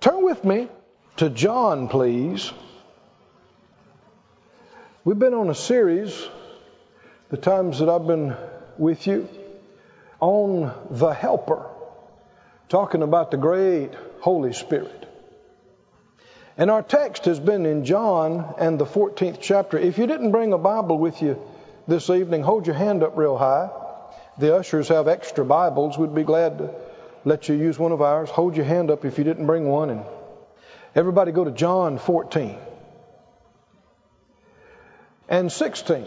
Turn with me to John, please. We've been on a series, the times that I've been with you, on the Helper, talking about the great Holy Spirit. And our text has been in John and the 14th chapter. If you didn't bring a Bible with you this evening, hold your hand up real high. The ushers have extra Bibles. We'd be glad to let you use one of ours. Hold your hand up if you didn't bring one. And everybody go to John 14 and 16.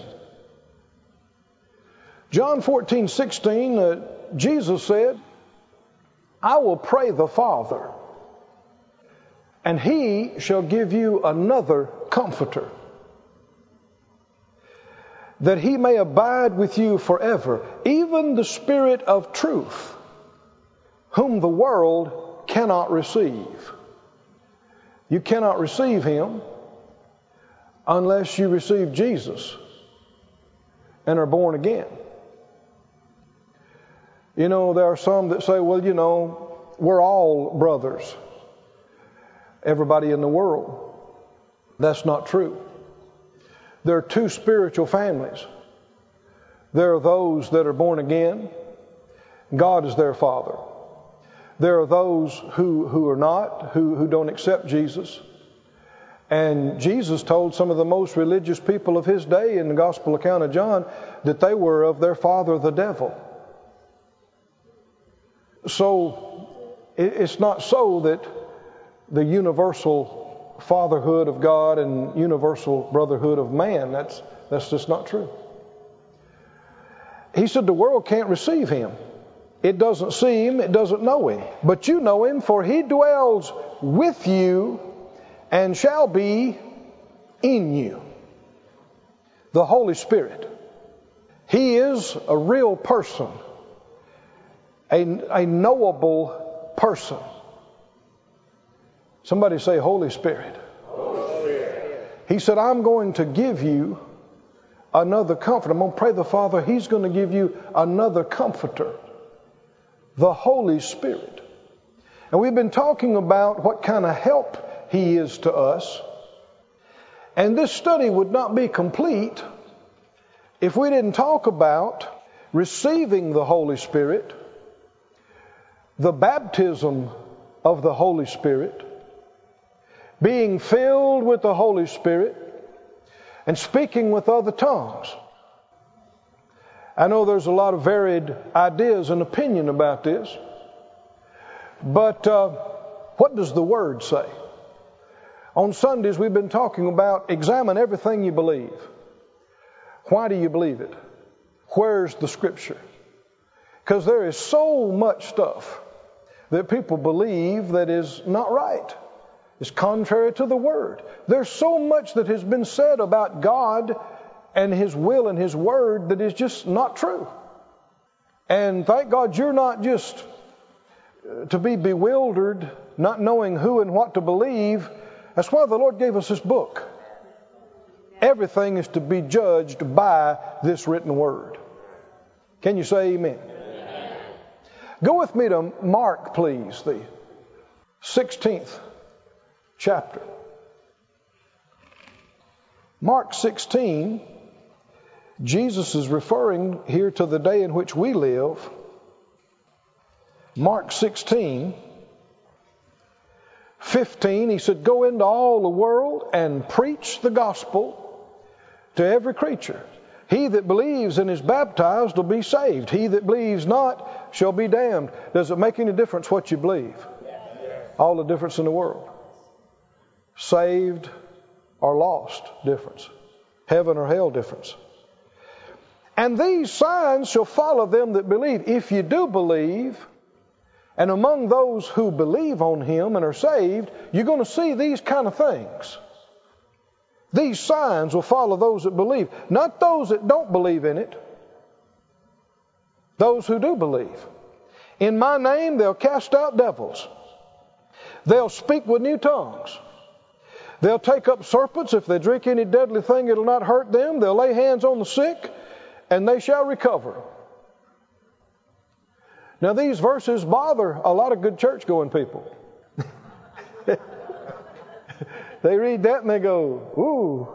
John 14:16, Jesus said, I will pray the Father, and he shall give you another comforter, that he may abide with you forever, even the Spirit of truth, whom the world cannot receive. You cannot receive him unless you receive Jesus and are born again. You know, there are some that say, well, you know, we're all brothers, everybody in the world. That's not true. There are two spiritual families. There are those that are born again. God is their Father. There are those who are not, who don't accept Jesus. And Jesus told some of the most religious people of his day in the gospel account of John that they were of their father, the devil. So it's not so that the universal fatherhood of God and universal brotherhood of man, that's just not true. He said the world can't receive him. It doesn't see him, it doesn't know him. But you know him, for he dwells with you and shall be in you. The Holy Spirit. He is a real person, a knowable person. Somebody say, Holy Spirit. Holy Spirit. He said, I'm going to give you another comforter. I'm going to pray the Father. He's going to give you another comforter, the Holy Spirit. And we've been talking about what kind of help he is to us. And this study would not be complete if we didn't talk about receiving the Holy Spirit, the baptism of the Holy Spirit, being filled with the Holy Spirit, and speaking with other tongues. I know there's a lot of varied ideas and opinion about this, but what does the Word say? On Sundays we've been talking about examine everything you believe. Why do you believe it? Where's the Scripture? Because there is so much stuff that people believe that is not right. It's contrary to the Word. There's so much that has been said about God and his will and his word that is just not true. And thank God you're not just to be bewildered, not knowing who and what to believe. That's why the Lord gave us this book. Everything is to be judged by this written word. Can you say amen? Amen. Go with me to Mark, please, the 16th chapter. Mark 16, Jesus is referring here to the day in which we live. Mark 16, 15, he said, go into all the world and preach the gospel to every creature. He that believes and is baptized will be saved. He that believes not shall be damned. Does it make any difference what you believe? All the difference in the world. Saved or lost difference. Heaven or hell difference. And these signs shall follow them that believe. If you do believe, and among those who believe on him and are saved, you're going to see these kind of things. These signs will follow those that believe, not those that don't believe in it. Those who do believe. In my name they'll cast out devils. They'll speak with new tongues. They'll take up serpents. If they drink any deadly thing, it'll not hurt them. They'll lay hands on the sick, and they shall recover. Now, these verses bother a lot of good church-going people. They read that and they go, ooh,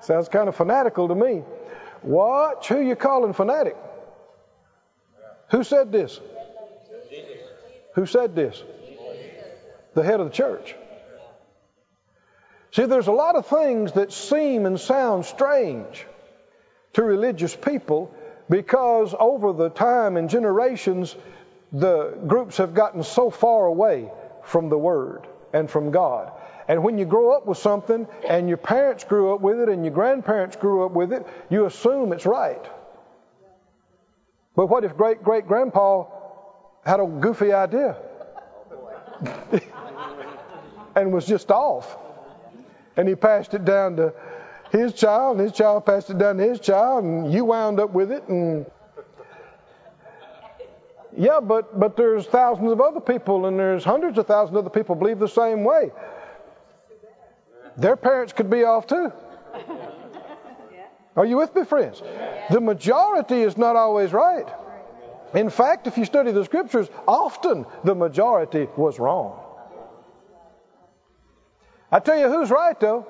sounds kind of fanatical to me. Watch who you're calling fanatic. Who said this? Who said this? The head of the church. See, there's a lot of things that seem and sound strange to religious people because over the time and generations, the groups have gotten so far away from the Word and from God. And when you grow up with something and your parents grew up with it and your grandparents grew up with it, you assume it's right. But what if great-great-grandpa had a goofy idea and was just off? And he passed it down to his child, and his child passed it down to his child, and you wound up with it. And yeah, but there's thousands of other people, and there's hundreds of thousands of other people believe the same way. Their parents could be off too. Are you with me, friends? The majority is not always right. In fact, if you study the scriptures, often the majority was wrong. I tell you who's right, though.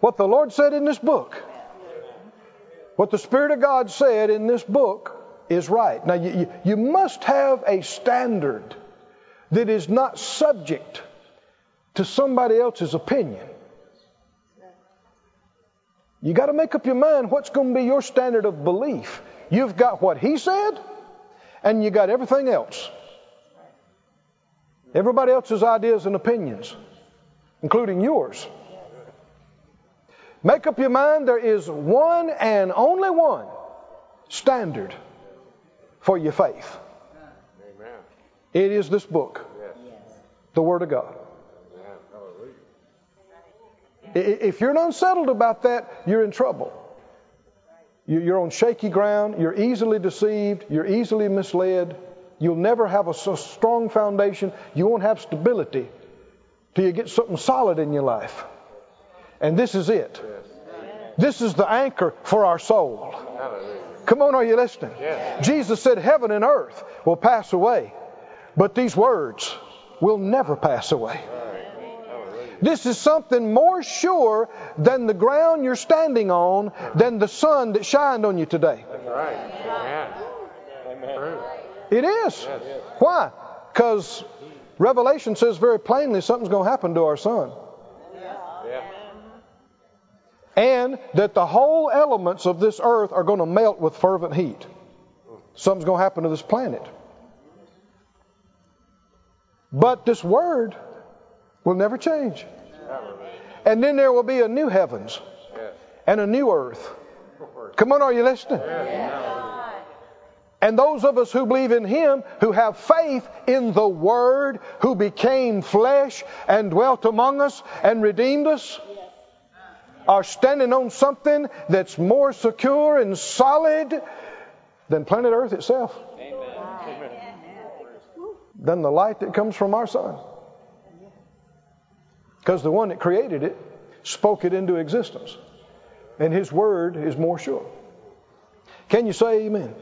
What the Lord said in this book, what the Spirit of God said in this book is right. Now, you must have a standard that is not subject to somebody else's opinion. You got to make up your mind what's going to be your standard of belief. You've got what He said, and you got everything else. Everybody else's ideas and opinions, including yours. Make up your mind, there is one and only one standard for your faith. Amen. It is this book, the Word of God. If you're unsettled about that, you're in trouble. You're on shaky ground, you're easily deceived, you're easily misled. You'll never have a strong foundation. You won't have stability till you get something solid in your life. And this is it. This is the anchor for our soul. Come on, are you listening? Jesus said, heaven and earth will pass away, but these words will never pass away. This is something more sure than the ground you're standing on, than the sun that shined on you today. That's right. Amen. It is. Why? Because Revelation says very plainly something's going to happen to our sun. And that the whole elements of this earth are going to melt with fervent heat. Something's going to happen to this planet. But this word will never change. And then there will be a new heavens and a new earth. Come on, are you listening? And those of us who believe in Him, who have faith in the Word, who became flesh and dwelt among us and redeemed us, are standing on something that's more secure and solid than planet Earth itself. Amen. Than the light that comes from our sun. Because the one that created it spoke it into existence. And His Word is more sure. Can you say amen?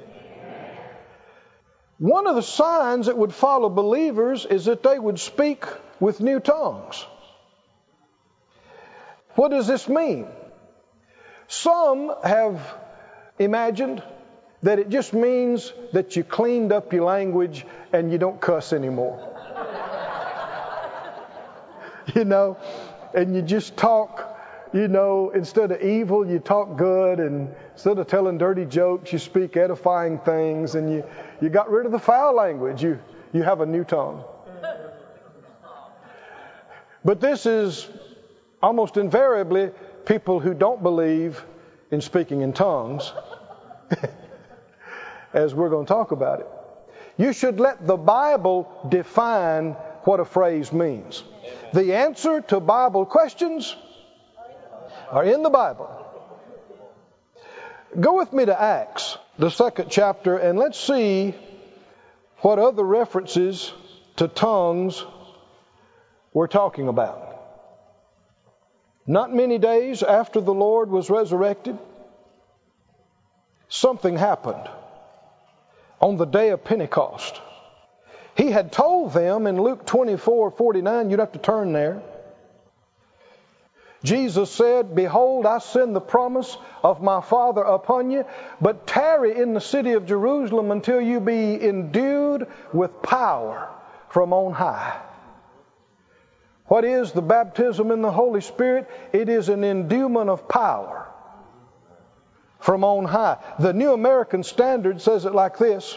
One of the signs that would follow believers is that they would speak with new tongues. What does this mean? Some have imagined that it just means that you cleaned up your language and you don't cuss anymore. And you just talk, instead of evil, you talk good, and instead of telling dirty jokes, you speak edifying things, and you got rid of the foul language. You have a new tongue. But this is almost invariably people who don't believe in speaking in tongues, as we're going to talk about it. You should let the Bible define what a phrase means. The answer to Bible questions are in the Bible. Go with me to Acts, the 2nd chapter, and let's see what other references to tongues we're talking about. Not many days after the Lord was resurrected, something happened on the day of Pentecost. He had told them in Luke 24:49, you'd have to turn there. Jesus said, behold, I send the promise of my Father upon you, but tarry in the city of Jerusalem until you be endued with power from on high. What is the baptism in the Holy Spirit? It is an endowment of power from on high. The New American Standard says it like this.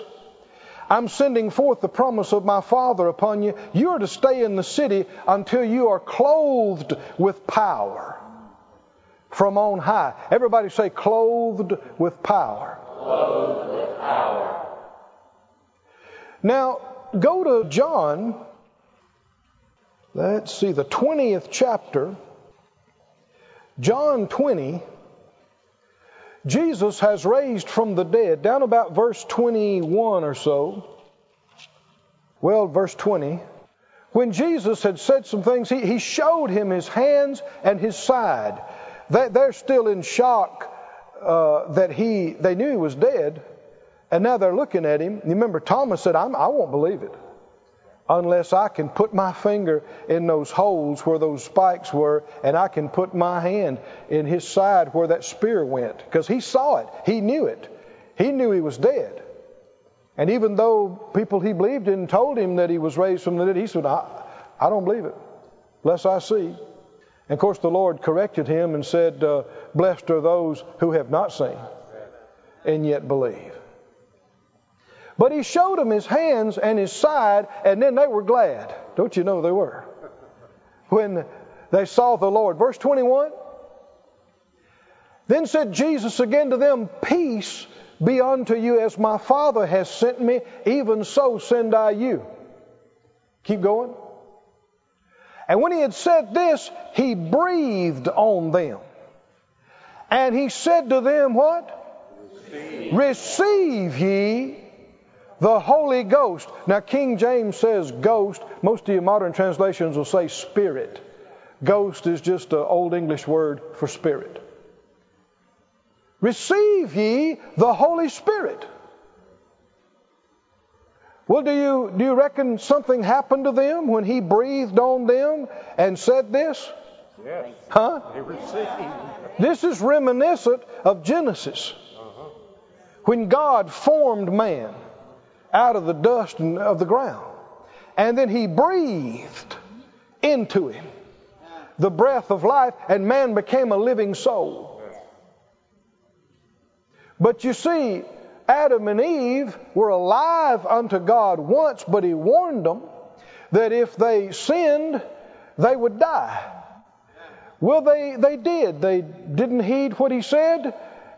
I'm sending forth the promise of my Father upon you. You are to stay in the city until you are clothed with power from on high. Everybody say, clothed with power. Clothed with power. Now, go to John. Let's see, the 20th chapter. John 20. Jesus has raised from the dead, down about verse 21 or so. Well, verse 20. When Jesus had said some things, he showed him his hands and his side. They're still in shock that they knew he was dead, and now they're looking at him. You remember Thomas said, I won't believe it unless I can put my finger in those holes where those spikes were, and I can put my hand in his side where that spear went. Because he saw it. He knew it. He knew he was dead. And even though people he believed in told him that he was raised from the dead, he said, I don't believe it, lest I see. And of course the Lord corrected him and said, blessed are those who have not seen and yet believe. But he showed them his hands and his side, and then they were glad. Don't you know they were? When they saw the Lord. Verse 21. Then said Jesus again to them, peace be unto you, as my Father has sent me, even so send I you. Keep going. And when he had said this, he breathed on them. And he said to them, what? Receive ye the Holy Ghost. Now, King James says ghost. Most of your modern translations will say spirit. Ghost is just an old English word for spirit. Receive ye the Holy Spirit. Well, do you reckon something happened to them when he breathed on them and said this? Yes. Huh? They received. This is reminiscent of Genesis. Uh-huh. When God formed man out of the dust of the ground. And then he breathed into him the breath of life, and man became a living soul. But you see, Adam and Eve were alive unto God once, but he warned them that if they sinned, they would die. Well, they did. They didn't heed what he said,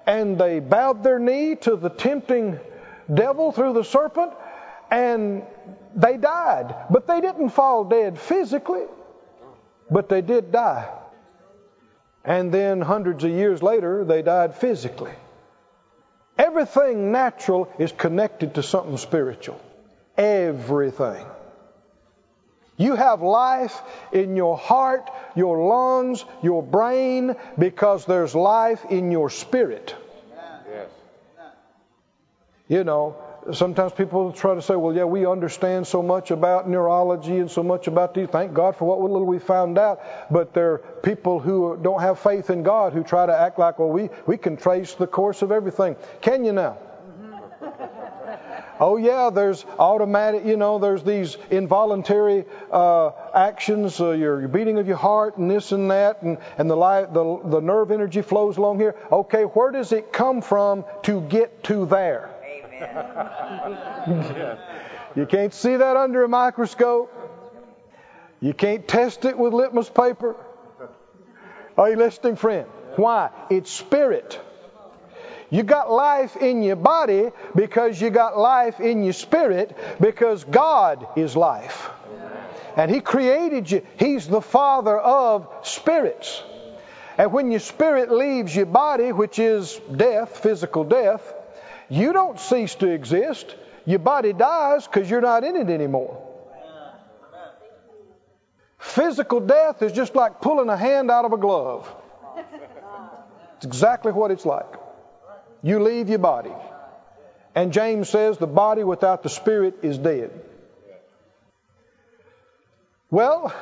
and they bowed their knee to the tempting devil through the serpent, and they died. But they didn't fall dead physically, but they did die. And then hundreds of years later, they died physically. Everything natural is connected to something spiritual. Everything. You have life in your heart, your lungs, your brain, because there's life in your spirit. Yes. You know, sometimes people try to say, well, yeah, we understand so much about neurology and so much about these. Thank God for what little we found out. But there are people who don't have faith in God who try to act like, well, we can trace the course of everything. Can you now? Oh, yeah, there's automatic, there's these involuntary actions, your beating of your heart and this and that, and the nerve energy flows along here. Okay, where does it come from to get to there? You can't see that under a microscope. You can't test it with litmus paper. Are you listening, friend? Why? It's spirit. You got life in your body because you got life in your spirit, because God is life. And he created you. He's the Father of spirits. And when your spirit leaves your body, which is death, physical death, you don't cease to exist. Your body dies because you're not in it anymore. Physical death is just like pulling a hand out of a glove. It's exactly what it's like. You leave your body. And James says the body without the spirit is dead. Well,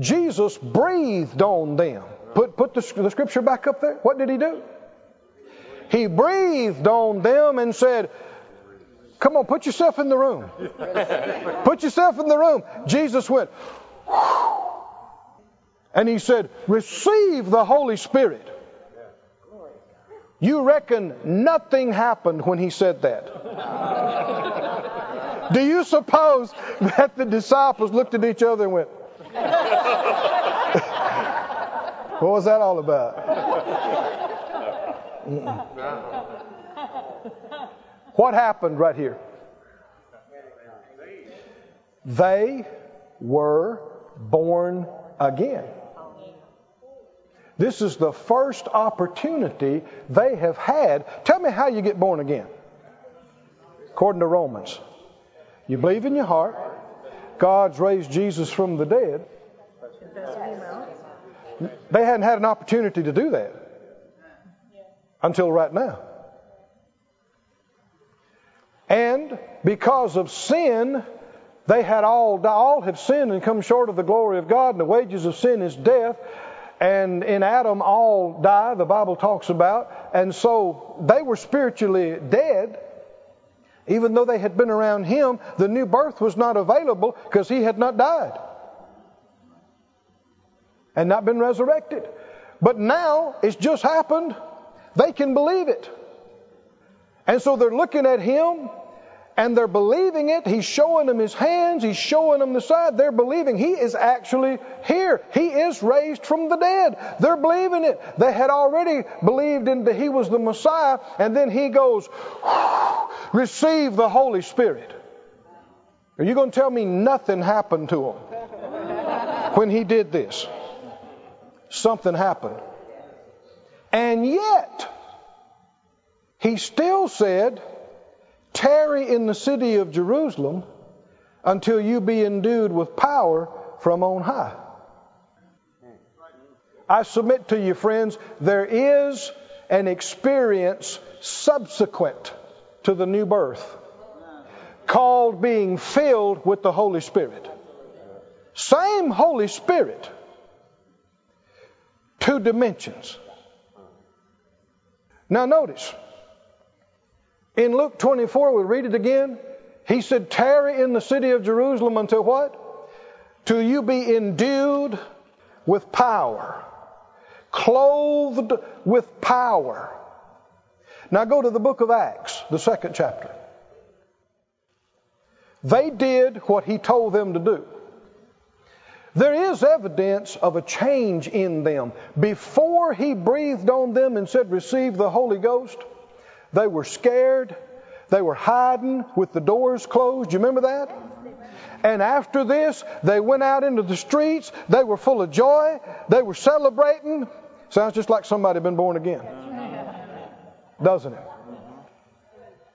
Jesus breathed on them. Put the scripture back up there. What did he do? He breathed on them and said, come on, put yourself in the room. Put yourself in the room. Jesus went, and he said, receive the Holy Spirit. You reckon nothing happened when he said that? Do you suppose that the disciples looked at each other and went, what was that all about? Mm-mm. What happened right here? They were born again. This is the first opportunity they have had. Tell me how you get born again. According to Romans, you believe in your heart God's raised Jesus from the dead. They hadn't had an opportunity to do that until right now. And because of sin, they had all have sinned and come short of the glory of God, and the wages of sin is death. And in Adam, all die, the Bible talks about. And so they were spiritually dead. Even though they had been around him, the new birth was not available because he had not died and not been resurrected. But now it's just happened. They can believe it. And so they're looking at him and they're believing it. He's showing them his hands. He's showing them the side. They're believing he is actually here. He is raised from the dead. They're believing it. They had already believed in that he was the Messiah. And then he goes, receive the Holy Spirit. Are you going to tell me nothing happened to him when he did this? Something happened. And yet, he still said, tarry in the city of Jerusalem until you be endued with power from on high. I submit to you, friends, there is an experience subsequent to the new birth called being filled with the Holy Spirit. Same Holy Spirit, two dimensions. Now notice, in Luke 24, we read it again. He said, tarry in the city of Jerusalem until what? Till you be endued with power. Clothed with power. Now go to the book of Acts, the second chapter. They did what he told them to do. There is evidence of a change in them. Before he breathed on them and said, receive the Holy Ghost, they were scared. They were hiding with the doors closed. You remember that? And after this, they went out into the streets. They were full of joy. They were celebrating. Sounds just like somebody been born again, doesn't it?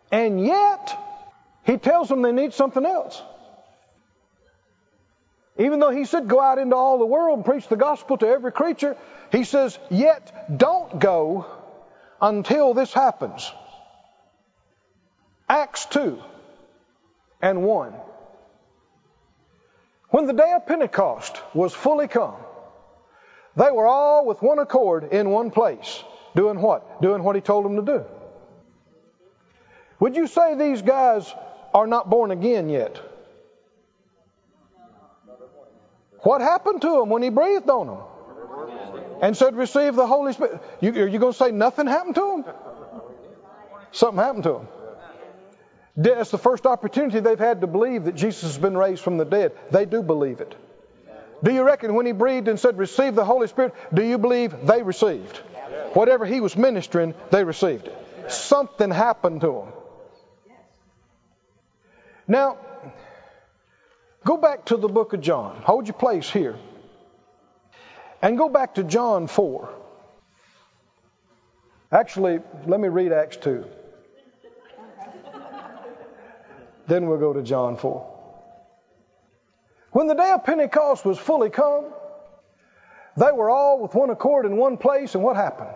And yet, he tells them they need something else. Even though he said, go out into all the world and preach the gospel to every creature, he says, yet don't go until this happens. Acts 2 and 1. When the day of Pentecost was fully come, they were all with one accord in one place. Doing what? Doing what he told them to do. Would you say these guys are not born again yet? What happened to them when he breathed on them and said, receive the Holy Spirit? Are you going to say nothing happened to them? Something happened to them. That's the first opportunity they've had to believe that Jesus has been raised from the dead. They do believe it. Do you reckon when he breathed and said, receive the Holy Spirit, do you believe they received? Whatever he was ministering, they received it. Something happened to them. Now, go back to the book of John. Hold your place here. And go back to John 4. Actually, let me read Acts 2. Then we'll go to John 4. When the day of Pentecost was fully come, they were all with one accord in one place, and what happened?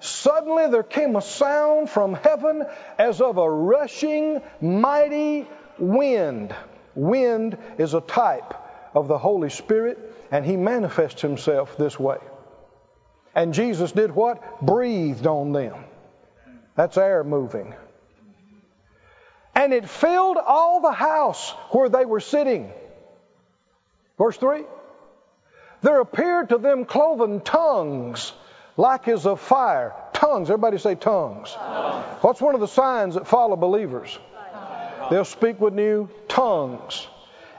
Suddenly there came a sound from heaven as of a rushing mighty wind, Wind is a type of the Holy Spirit, and He manifests Himself this way. And Jesus did what? Breathed on them. That's air moving. And it filled all the house where they were sitting. Verse 3. There appeared to them cloven tongues like as of fire. Tongues. Everybody say tongues. Tongues. What's one of the signs that follow believers? Tongues. They'll speak with new tongues.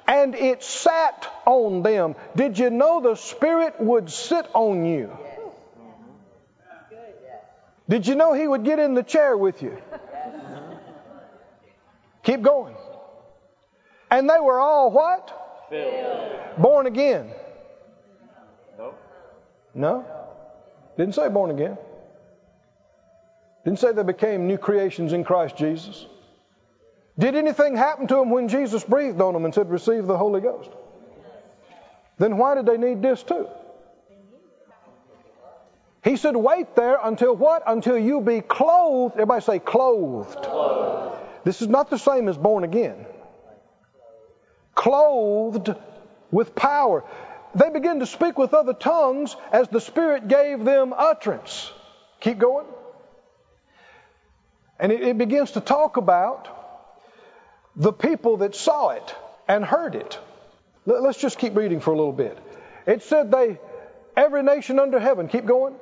And it sat on them. Did you know the Spirit would sit on you? Did you know He would get in the chair with you? Keep going. And they were all what? Filled. Born again. No? Didn't say born again. Didn't say they became new creations in Christ Jesus. Did anything happen to them when Jesus breathed on them and said, receive the Holy Ghost? Then why did they need this too? He said, wait there until what? Until you be clothed. Everybody say clothed. Clothed. This is not the same as born again. Clothed with power. They began to speak with other tongues as the Spirit gave them utterance. Keep going. And it begins to talk about the people that saw it and heard it. Let's just keep reading for a little bit. It said every nation under heaven. Keep going.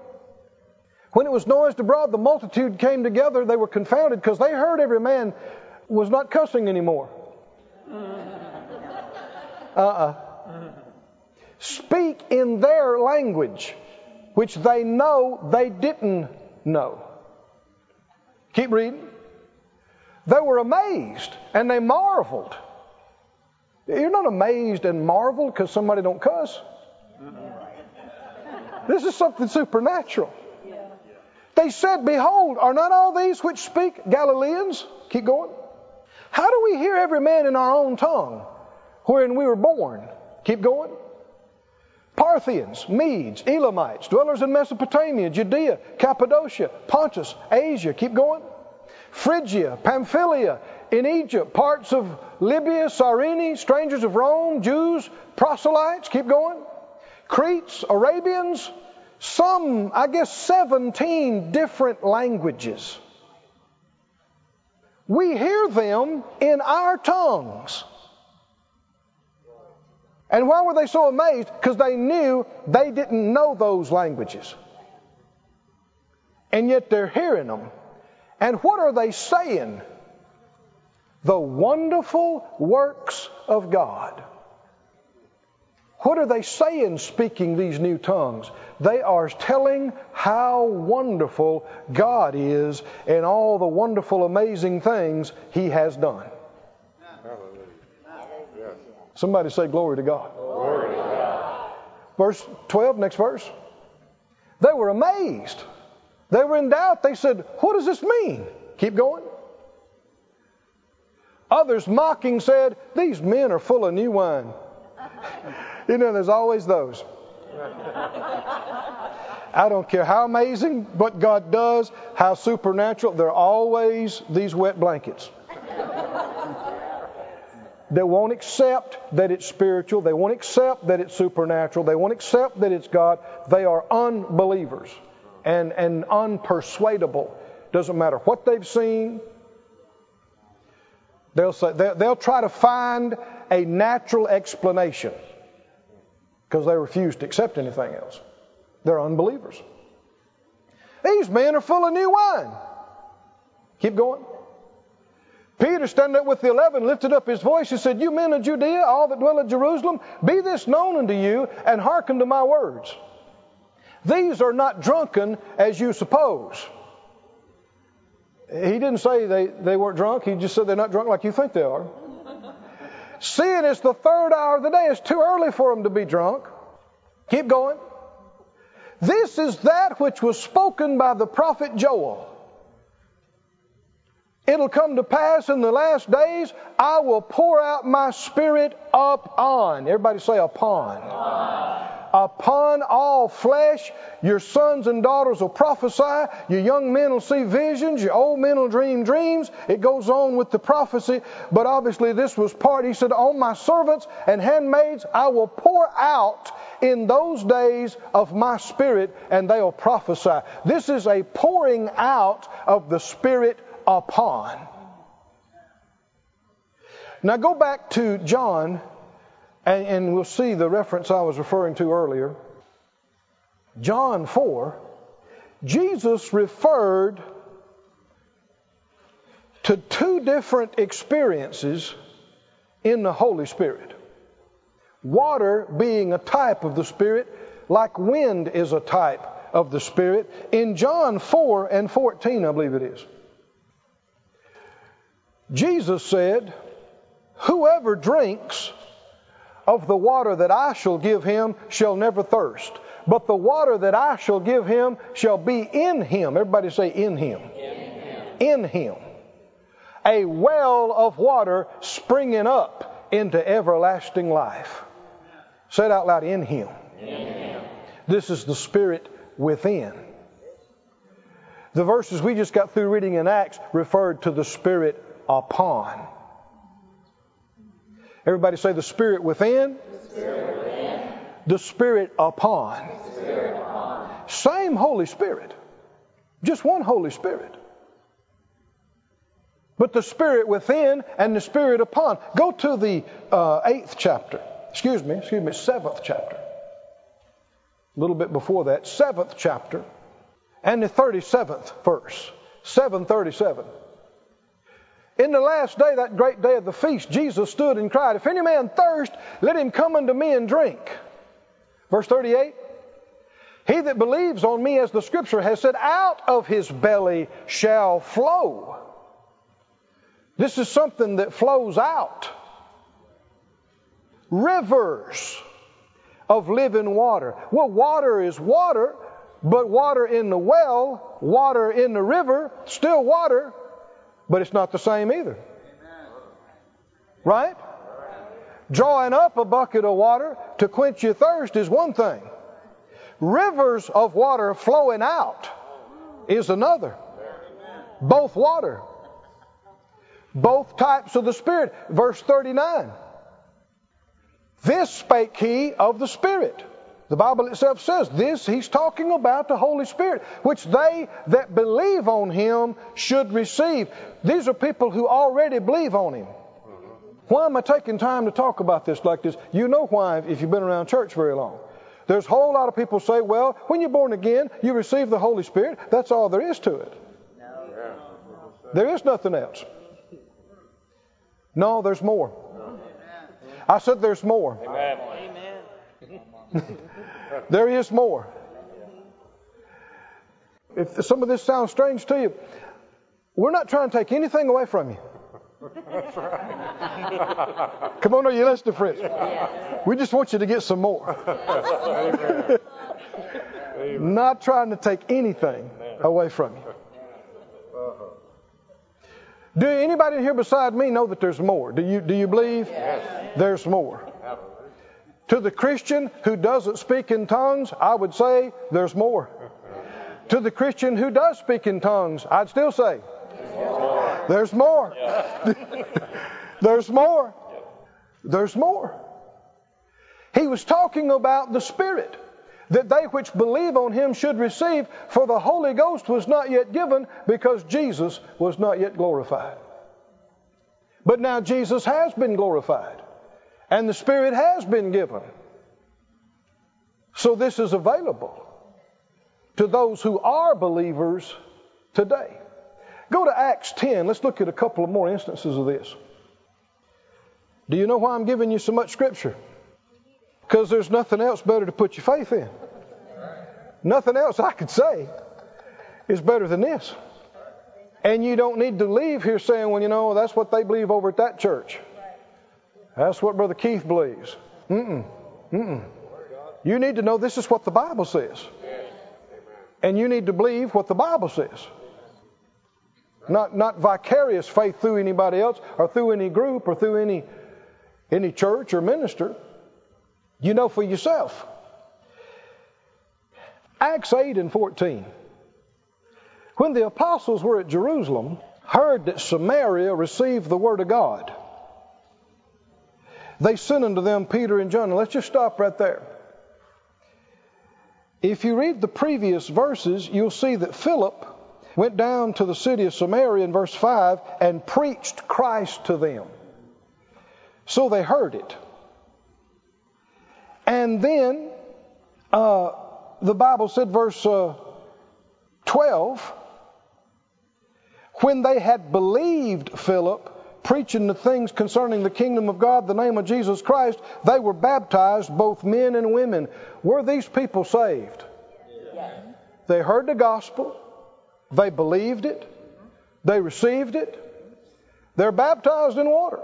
When it was noised abroad, the multitude came together. They were confounded because they heard every man was not cussing anymore. Speak in their language, which they know they didn't know. Keep reading. They were amazed and they marveled. You're not amazed and marveled because somebody don't cuss. This is something supernatural. Yeah. They said, behold, are not all these which speak Galileans? Keep going. How do we hear every man in our own tongue, wherein we were born? Keep going. Parthians, Medes, Elamites, dwellers in Mesopotamia, Judea, Cappadocia, Pontus, Asia. Keep going. Phrygia, Pamphylia, in Egypt, parts of Libya, Cyrene, strangers of Rome, Jews, proselytes. Keep going. Cretes, Arabians, some, 17 different languages. We hear them in our tongues. And why were they so amazed? Because they knew they didn't know those languages. And yet they're hearing them. And what are they saying? The wonderful works of God. What are they saying speaking these new tongues? They are telling how wonderful God is and all the wonderful, amazing things He has done. Hallelujah. Somebody say glory to God. Glory to God. Verse 12, next verse. They were amazed. They were in doubt. They said, what does this mean? Keep going. Others mocking said, these men are full of new wine. You know, there's always those. I don't care how amazing what God does, how supernatural, there are always these wet blankets. They won't accept that it's spiritual. They won't accept that it's supernatural. They won't accept that it's God. They are unbelievers and unpersuadable. Doesn't matter what they've seen. They'll try to find a natural explanation. Because they refuse to accept anything else. They're unbelievers. These men are full of new wine. Keep going. Peter, standing up with the 11, lifted up his voice and said, you men of Judea, all that dwell at Jerusalem, be this known unto you, and hearken to my words. These are not drunken as you suppose. He didn't say they weren't drunk. He just said they're not drunk like you think they are. Seeing it's the third hour of the day, it's too early for them to be drunk. Keep going. This is that which was spoken by the prophet Joel. It'll come to pass in the last days, I will pour out my Spirit upon. Everybody say upon. Upon all flesh, your sons and daughters will prophesy, your young men will see visions, your old men will dream dreams. It goes on with the prophecy, but obviously this was part. He said, on my servants and handmaids I will pour out in those days of my spirit, and they'll prophesy. This is a pouring out of the spirit upon. Now go back to John, and we'll see the reference I was referring to earlier. John 4, Jesus referred to two different experiences in the Holy Spirit. Water being a type of the Spirit, like wind is a type of the Spirit. In John 4 and 14, I believe it is, Jesus said, whoever drinks of the water that I shall give him shall never thirst, but the water that I shall give him shall be in him. Everybody say in him. In him. A well of water springing up into everlasting life. Say it out loud, in him. In him. This is the Spirit within. The verses we just got through reading in Acts referred to the Spirit upon. Everybody say the Spirit within. The Spirit within. The Spirit upon. The Spirit upon. Same Holy Spirit. Just one Holy Spirit. But the Spirit within and the Spirit upon. Go to the 8th chapter. Excuse me, 7th chapter. A little bit before that. 7th chapter and the 37th verse. 7:37. In the last day, that great day of the feast, Jesus stood and cried, if any man thirst, let him come unto me and drink. Verse 38, he that believes on me, as the scripture has said, out of his belly shall flow. This is something that flows out. Rivers of living water. Well, water is water, but water in the well, water in the river, still water. But it's not the same either. Right? Drawing up a bucket of water to quench your thirst is one thing. Rivers of water flowing out is another. Both water. Both types of the Spirit. Verse 39. This spake he of the Spirit. The Bible itself says this, he's talking about the Holy Spirit, which they that believe on him should receive. These are people who already believe on him. Why am I taking time to talk about this like this? You know why, if you've been around church very long. There's a whole lot of people say, well, when you're born again, you receive the Holy Spirit. That's all there is to it. There is nothing else. No, there's more. I said there's more. Amen. There is more. If some of this sounds strange to you, we're not trying to take anything away from you. That's right. Come on, are you listening, friends? Yes. We just want you to get some more. Amen. Not trying to take anything away from you. Do anybody here beside me know that there's more? Do you believe? Yes. There's more. To the Christian who doesn't speak in tongues, I would say there's more. To the Christian who does speak in tongues, I'd still say there's more. There's more. There's more. He was talking about the Spirit, that they which believe on him should receive, for the Holy Ghost was not yet given because Jesus was not yet glorified. But now Jesus has been glorified. And the Spirit has been given. So this is available to those who are believers today. Go to Acts 10. Let's look at a couple of more instances of this. Do you know why I'm giving you so much scripture? Because there's nothing else better to put your faith in. Nothing else I could say is better than this. And you don't need to leave here saying, well, you know, that's what they believe over at that church. That's what Brother Keith believes. You need to know this is what the Bible says. And you need to believe what the Bible says. Not vicarious faith through anybody else or through any group or through any church or minister. You know for yourself. Acts 8 and 14. When the apostles were at Jerusalem, heard that Samaria received the word of God, they sent unto them Peter and John. Let's just stop right there. If you read the previous verses, you'll see that Philip went down to the city of Samaria in verse 5 and preached Christ to them. So they heard it. And then the Bible said, verse 12, when they had believed Philip, preaching the things concerning the kingdom of God, the name of Jesus Christ, they were baptized, both men and women. Were these people saved? Yes. They heard the gospel. They believed it. They received it. They're baptized in water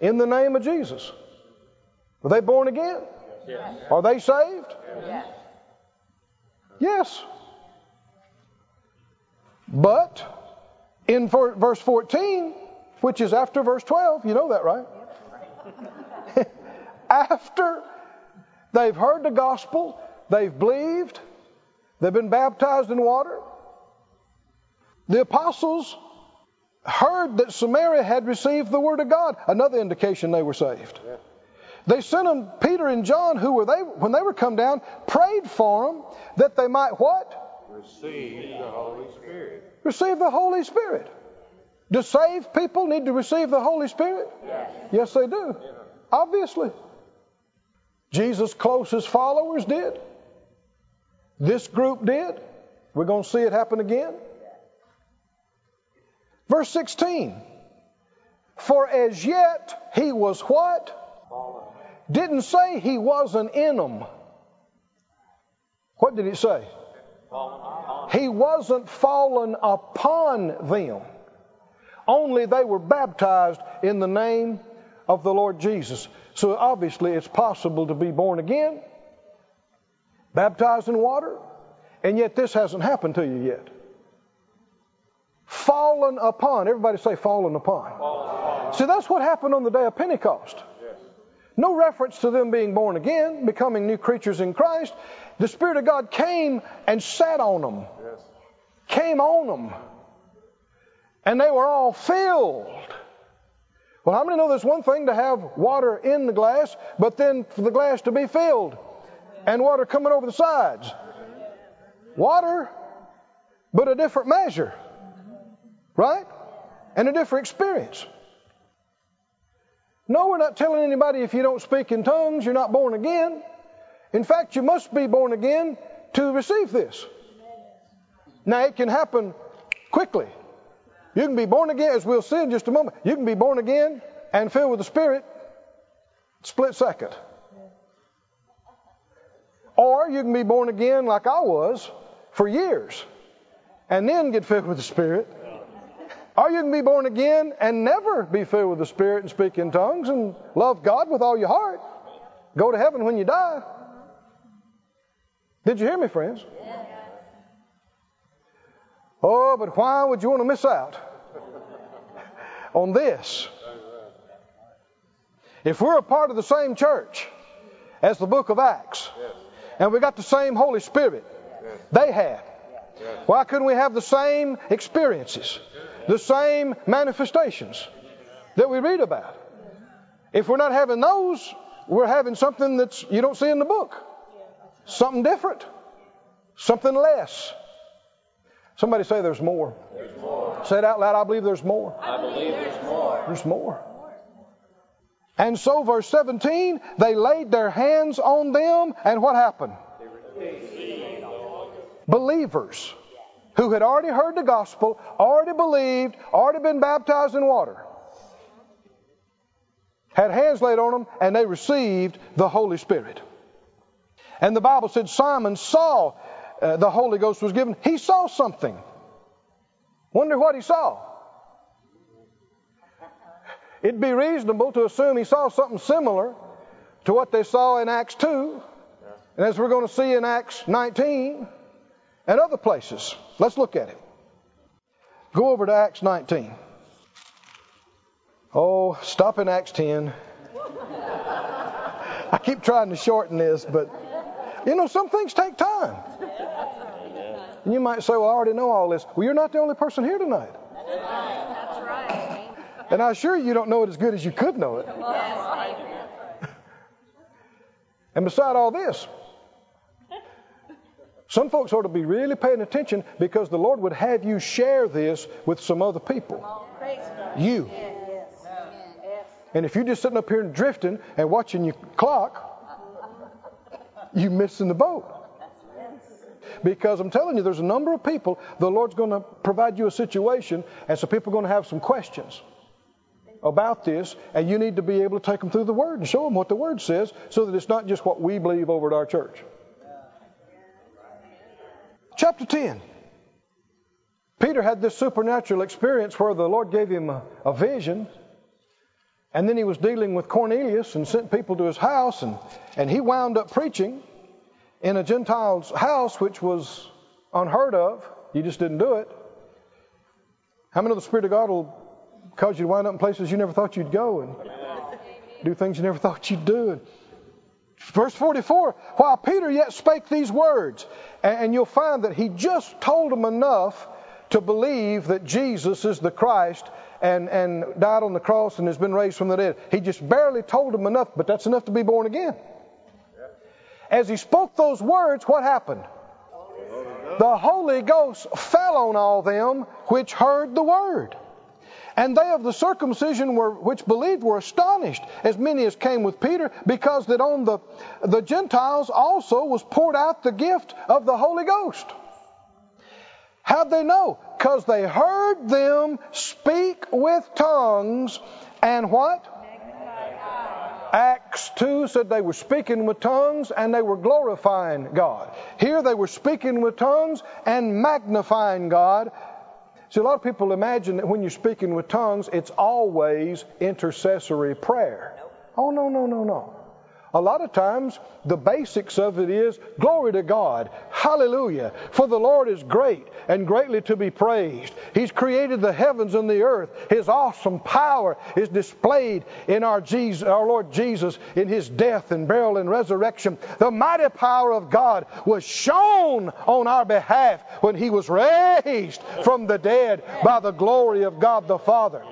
in the name of Jesus. Were they born again? Yes. Are they saved? Yes. Yes. But in verse 14, which is after verse 12, you know that, right? After they've heard the gospel, they've believed, they've been baptized in water, the apostles heard that Samaria had received the word of God. Another indication they were saved. Yeah. They sent them Peter and John, who were they when they were come down, prayed for them that they might what? Receive the Holy Spirit. Receive the Holy Spirit. Do saved people need to receive the Holy Spirit? Yes. Yes, they do. Yeah. Obviously. Jesus' closest followers did. This group did. We're going to see it happen again. Verse 16, for as yet he was what? Didn't say he wasn't in them. What did it say? He wasn't fallen upon them. Only they were baptized in the name of the Lord Jesus. So obviously it's possible to be born again, baptized in water, and yet this hasn't happened to you yet. Fallen upon. Everybody say fallen upon. Fallen upon. See, that's what happened on the day of Pentecost. Yes. No reference to them being born again, becoming new creatures in Christ. The Spirit of God came and sat on them. Yes. Came on them. And they were all filled. Well, how many know there's one thing to have water in the glass, but then for the glass to be filled and water coming over the sides? Water, but a different measure. Right? And a different experience. No, we're not telling anybody if you don't speak in tongues, you're not born again. In fact, you must be born again to receive this. Now, it can happen quickly. You can be born again, as we'll see in just a moment. You can be born again and filled with the Spirit, split second. Or you can be born again like I was for years and then get filled with the Spirit. Or you can be born again and never be filled with the Spirit and speak in tongues and love God with all your heart. Go to heaven when you die. Did you hear me, friends? Yeah. Oh, but why would you want to miss out on this? If we're a part of the same church as the book of Acts, and we got the same Holy Spirit they had, why couldn't we have the same experiences, the same manifestations that we read about? If we're not having those, we're having something that you don't see in the book. Something different. Something less. Somebody say there's more. There's more. Say it out loud. I believe there's more. I believe there's more. There's more. And so verse 17, they laid their hands on them, and what happened? Believers who had already heard the gospel, already believed, already been baptized in water, had hands laid on them, and they received the Holy Spirit. And the Bible said Simon saw the Holy Ghost was given. He saw something. Wonder what he saw. It'd be reasonable to assume he saw something similar to what they saw in Acts 2, and as we're going to see in Acts 19, and other places. Let's look at it. Go over to Acts 19. Oh, stop in Acts 10. I keep trying to shorten this, but you know, some things take time. And you might say, well, I already know all this. Well, you're not the only person here tonight. That's right. And I assure you, you don't know it as good as you could know it. And beside all this, some folks ought to be really paying attention, because the Lord would have you share this with some other people. You. And if you're just sitting up here and drifting and watching your clock, you're missing the boat. Because I'm telling you, there's a number of people, the Lord's going to provide you a situation, and so people are going to have some questions about this, and you need to be able to take them through the Word and show them what the Word says, so that it's not just what we believe over at our church. Chapter 10. Peter had this supernatural experience where the Lord gave him a vision, and then he was dealing with Cornelius and sent people to his house, and he wound up preaching in a Gentile's house, which was unheard of. You just didn't do it. How many of the Spirit of God will cause you to wind up in places you never thought you'd go and do things you never thought you'd do? And verse 44, while Peter yet spake these words, and you'll find that he just told them enough to believe that Jesus is the Christ and died on the cross and has been raised from the dead. He just barely told them enough, but that's enough to be born again. As he spoke those words, what happened? The Holy Ghost fell on all them which heard the word. And they of the circumcision which believed were astonished, as many as came with Peter, because that on the Gentiles also was poured out the gift of the Holy Ghost. How'd they know? Because they heard them speak with tongues and what? Acts 2 said they were speaking with tongues and they were glorifying God. Here they were speaking with tongues and magnifying God. See, a lot of people imagine that when you're speaking with tongues, it's always intercessory prayer. Oh, no. A lot of times, the basics of it is, glory to God, hallelujah, for the Lord is great and greatly to be praised. He's created the heavens and the earth. His awesome power is displayed in our Lord Jesus in His death and burial and resurrection. The mighty power of God was shown on our behalf when He was raised from the dead by the glory of God the Father.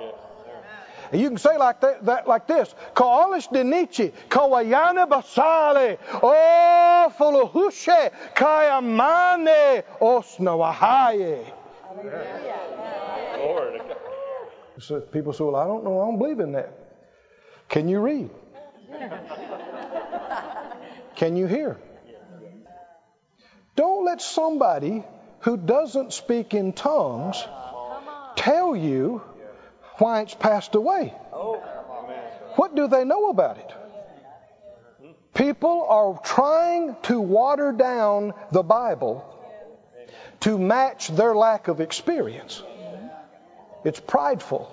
And you can say like that like this: Kaolish denichi, kawayane basale, o fuluhushe, kayamane, osnawahaye. Lord. So people say, well, I don't know, I don't believe in that. Can you read? Can you hear? Don't let somebody who doesn't speak in tongues tell you why it's passed away. What do they know about it? People are trying to water down the Bible to match their lack of experience. It's prideful.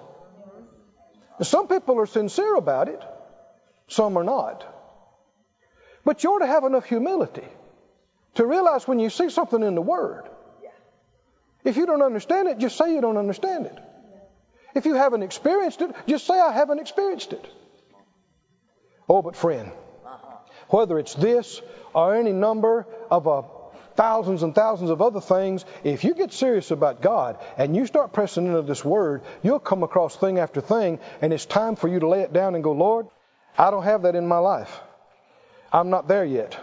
Some people are sincere about it. Some are not. But you ought to have enough humility to realize when you see something in the Word, if you don't understand it, just say you don't understand it. If you haven't experienced it, just say, I haven't experienced it. Oh, but friend, whether it's this or any number of thousands and thousands of other things, if you get serious about God and you start pressing into this Word, you'll come across thing after thing, and it's time for you to lay it down and go, Lord, I don't have that in my life. I'm not there yet.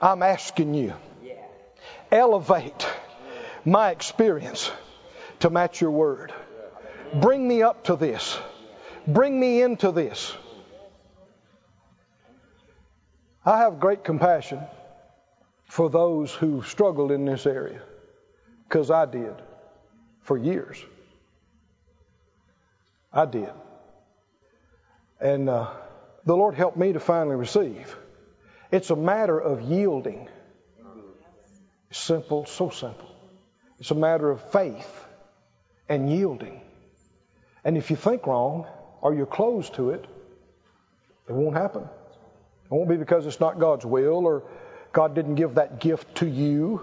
I'm asking you, elevate my experience to match your Word. Bring me up to this. Bring me into this. I have great compassion for those who struggled in this area, because I did for years. I did. And the Lord helped me to finally receive. It's a matter of yielding. Simple, so simple. It's a matter of faith and yielding. And if you think wrong, or you're closed to it, it won't happen. It won't be because it's not God's will, or God didn't give that gift to you.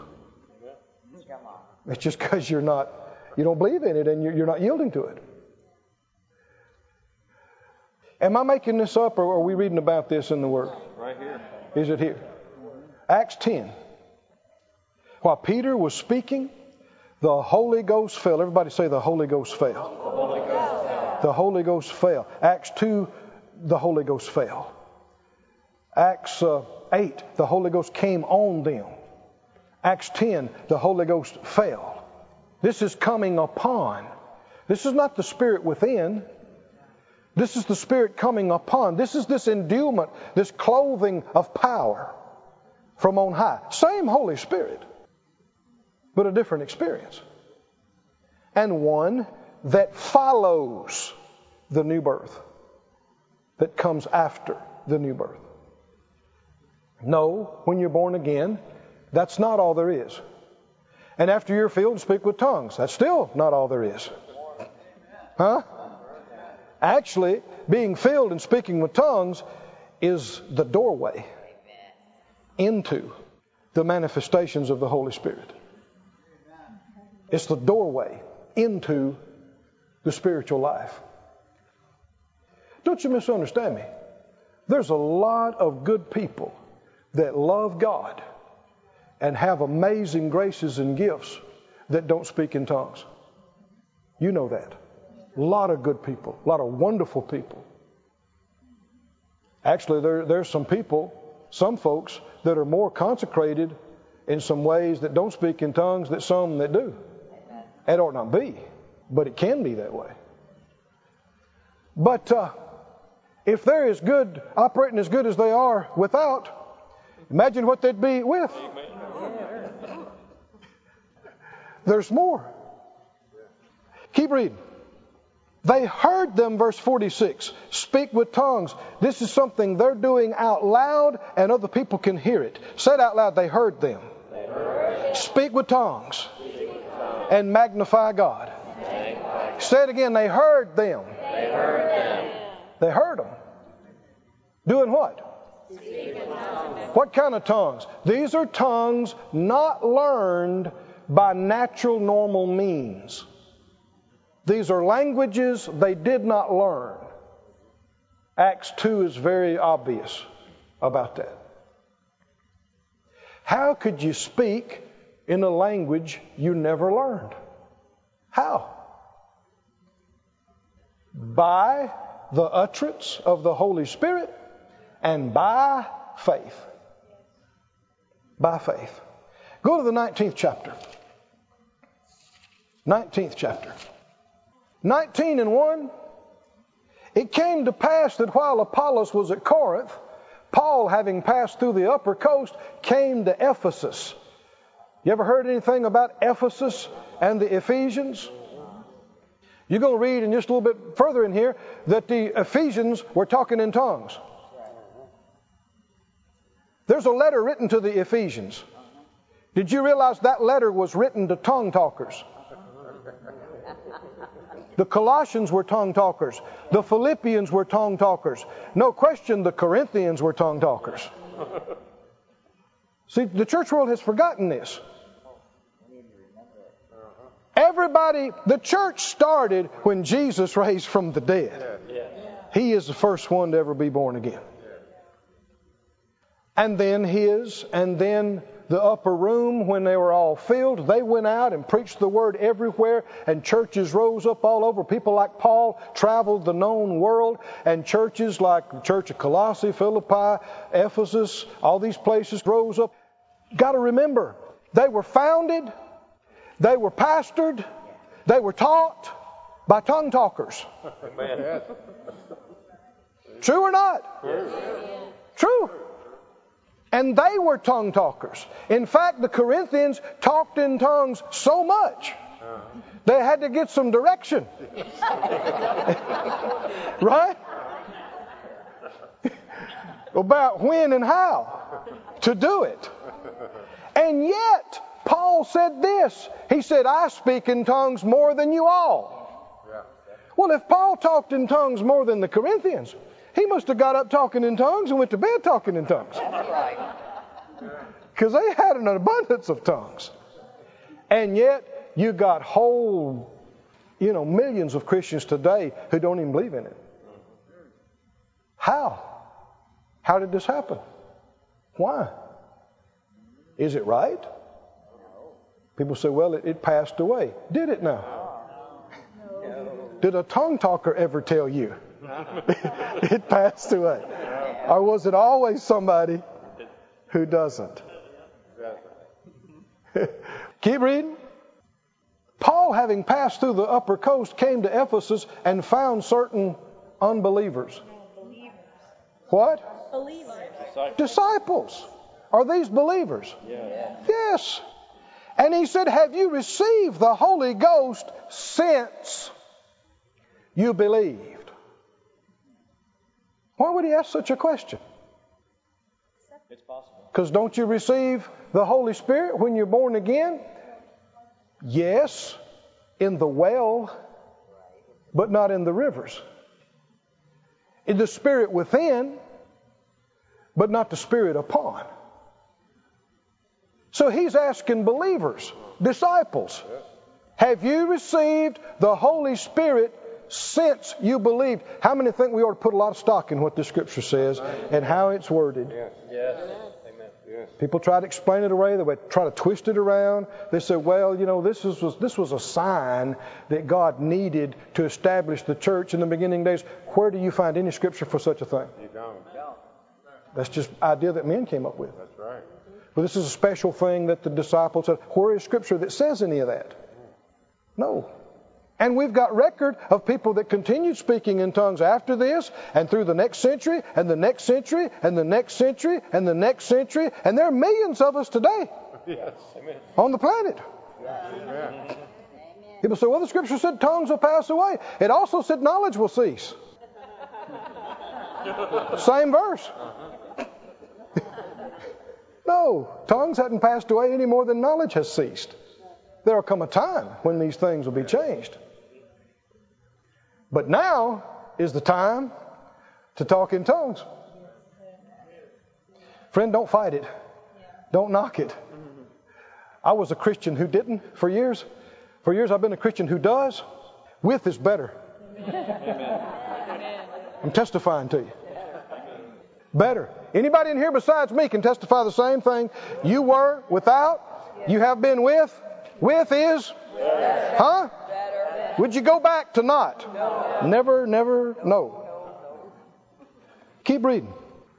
It's just because you don't believe in it, and you're not yielding to it. Am I making this up, or are we reading about this in the Word? Right here. Is it here? Acts 10. While Peter was speaking, the Holy Ghost fell. Everybody say the Holy Ghost fell. The Holy Ghost fell. The Holy Ghost fell. Acts 2, the Holy Ghost fell. Acts 8, the Holy Ghost came on them. Acts 10, the Holy Ghost fell. This is coming upon. This is not the Spirit within. This is the Spirit coming upon. This is this endowment, this clothing of power from on high. Same Holy Spirit, but a different experience. And one that follows the new birth, that comes after the new birth. No, when you're born again, that's not all there is. And after you're filled and speak with tongues, that's still not all there is. Huh? Actually, being filled and speaking with tongues is the doorway into the manifestations of the Holy Spirit. It's the doorway into the spiritual life. Don't you misunderstand me. There's a lot of good people that love God and have amazing graces and gifts that don't speak in tongues. You know that. A lot of good people, a lot of wonderful people. Actually, there's some people, some folks that are more consecrated in some ways that don't speak in tongues than some that do. It ought not be, but it can be that way. But if they're as good, operating as good as they are without, imagine what they'd be with. There's more. Keep reading. They heard them, verse 46, speak with tongues. This is something they're doing out loud and other people can hear it. Say it out loud, they heard them. They heard. Speak with tongues and magnify God. Say it again, they heard them. They heard them. They heard them. Doing what? What kind of tongues? These are tongues not learned by natural, normal means. These are languages they did not learn. Acts 2 is very obvious about that. How could you speak in a language you never learned? How? By the utterance of the Holy Spirit and by faith. By faith. Go to the 19th chapter. 19th chapter. 19:1. It came to pass that while Apollos was at Corinth, Paul, having passed through the upper coast, came to Ephesus. You ever heard anything about Ephesus and the Ephesians? You're going to read in just a little bit further in here that the Ephesians were talking in tongues. There's a letter written to the Ephesians. Did you realize that letter was written to tongue talkers? The Colossians were tongue talkers. The Philippians were tongue talkers. No question, the Corinthians were tongue talkers. See, the church world has forgotten this. Everybody, the church started when Jesus raised from the dead. He is the first one to ever be born again. And then the upper room, when they were all filled, they went out and preached the word everywhere, and churches rose up all over. People like Paul traveled the known world, and churches like the Church of Colossae, Philippi, Ephesus, all these places rose up. Got to remember, they were founded, they were pastored, they were taught by tongue talkers. Amen. True or not? Yeah. True. And they were tongue talkers. In fact, the Corinthians talked in tongues so much, they had to get some direction. Right? About when and how to do it. And yet, Paul said this. He said, I speak in tongues more than you all. Yeah. Well, if Paul talked in tongues more than the Corinthians, he must have got up talking in tongues and went to bed talking in tongues. That's right. Because they had an abundance of tongues. And yet, you got whole, millions of Christians today who don't even believe in it. How? How did this happen? Why? Is it right? People say, well, it passed away. Did it now? No. Did a tongue talker ever tell you it passed away? Or was it always somebody who doesn't? Keep reading. Paul, having passed through the upper coast, came to Ephesus and found certain unbelievers. What? Believers. Disciples. Are these believers? Yeah. Yes. And he said, have you received the Holy Ghost since you believed? Why would he ask such a question? It's possible. Because don't you receive the Holy Spirit when you're born again? Yes, in the well, but not in the rivers. In the spirit within, but not the spirit upon. So he's asking believers, disciples, have you received the Holy Spirit since you believed? How many think we ought to put a lot of stock in what the Scripture says and how it's worded? Yes. Yes. Yes. People try to explain it away. They try to twist it around. They say, well, you know, this was a sign that God needed to establish the church in the beginning days. Where do you find any Scripture for such a thing? You don't. That's just an idea that men came up with. That's right. But this is a special thing that the disciples said. Where is Scripture that says any of that? No. And we've got record of people that continued speaking in tongues after this and through the next century and the next century and the next century and the next century. And there are millions of us today on the planet. Amen. People say, well, the Scripture said tongues will pass away. It also said knowledge will cease. Same verse. No, tongues hadn't passed away any more than knowledge has ceased. There will come a time when these things will be changed. But now is the time to talk in tongues. Friend, don't fight it. Don't knock it. I was a Christian who didn't for years. For years I've been a Christian who does. With is better. Amen. I'm testifying to you. Better. Anybody in here besides me can testify the same thing. You were without. You have been with. With is? Better. Huh? Better. Would you go back to not? No. Never, no. Keep reading.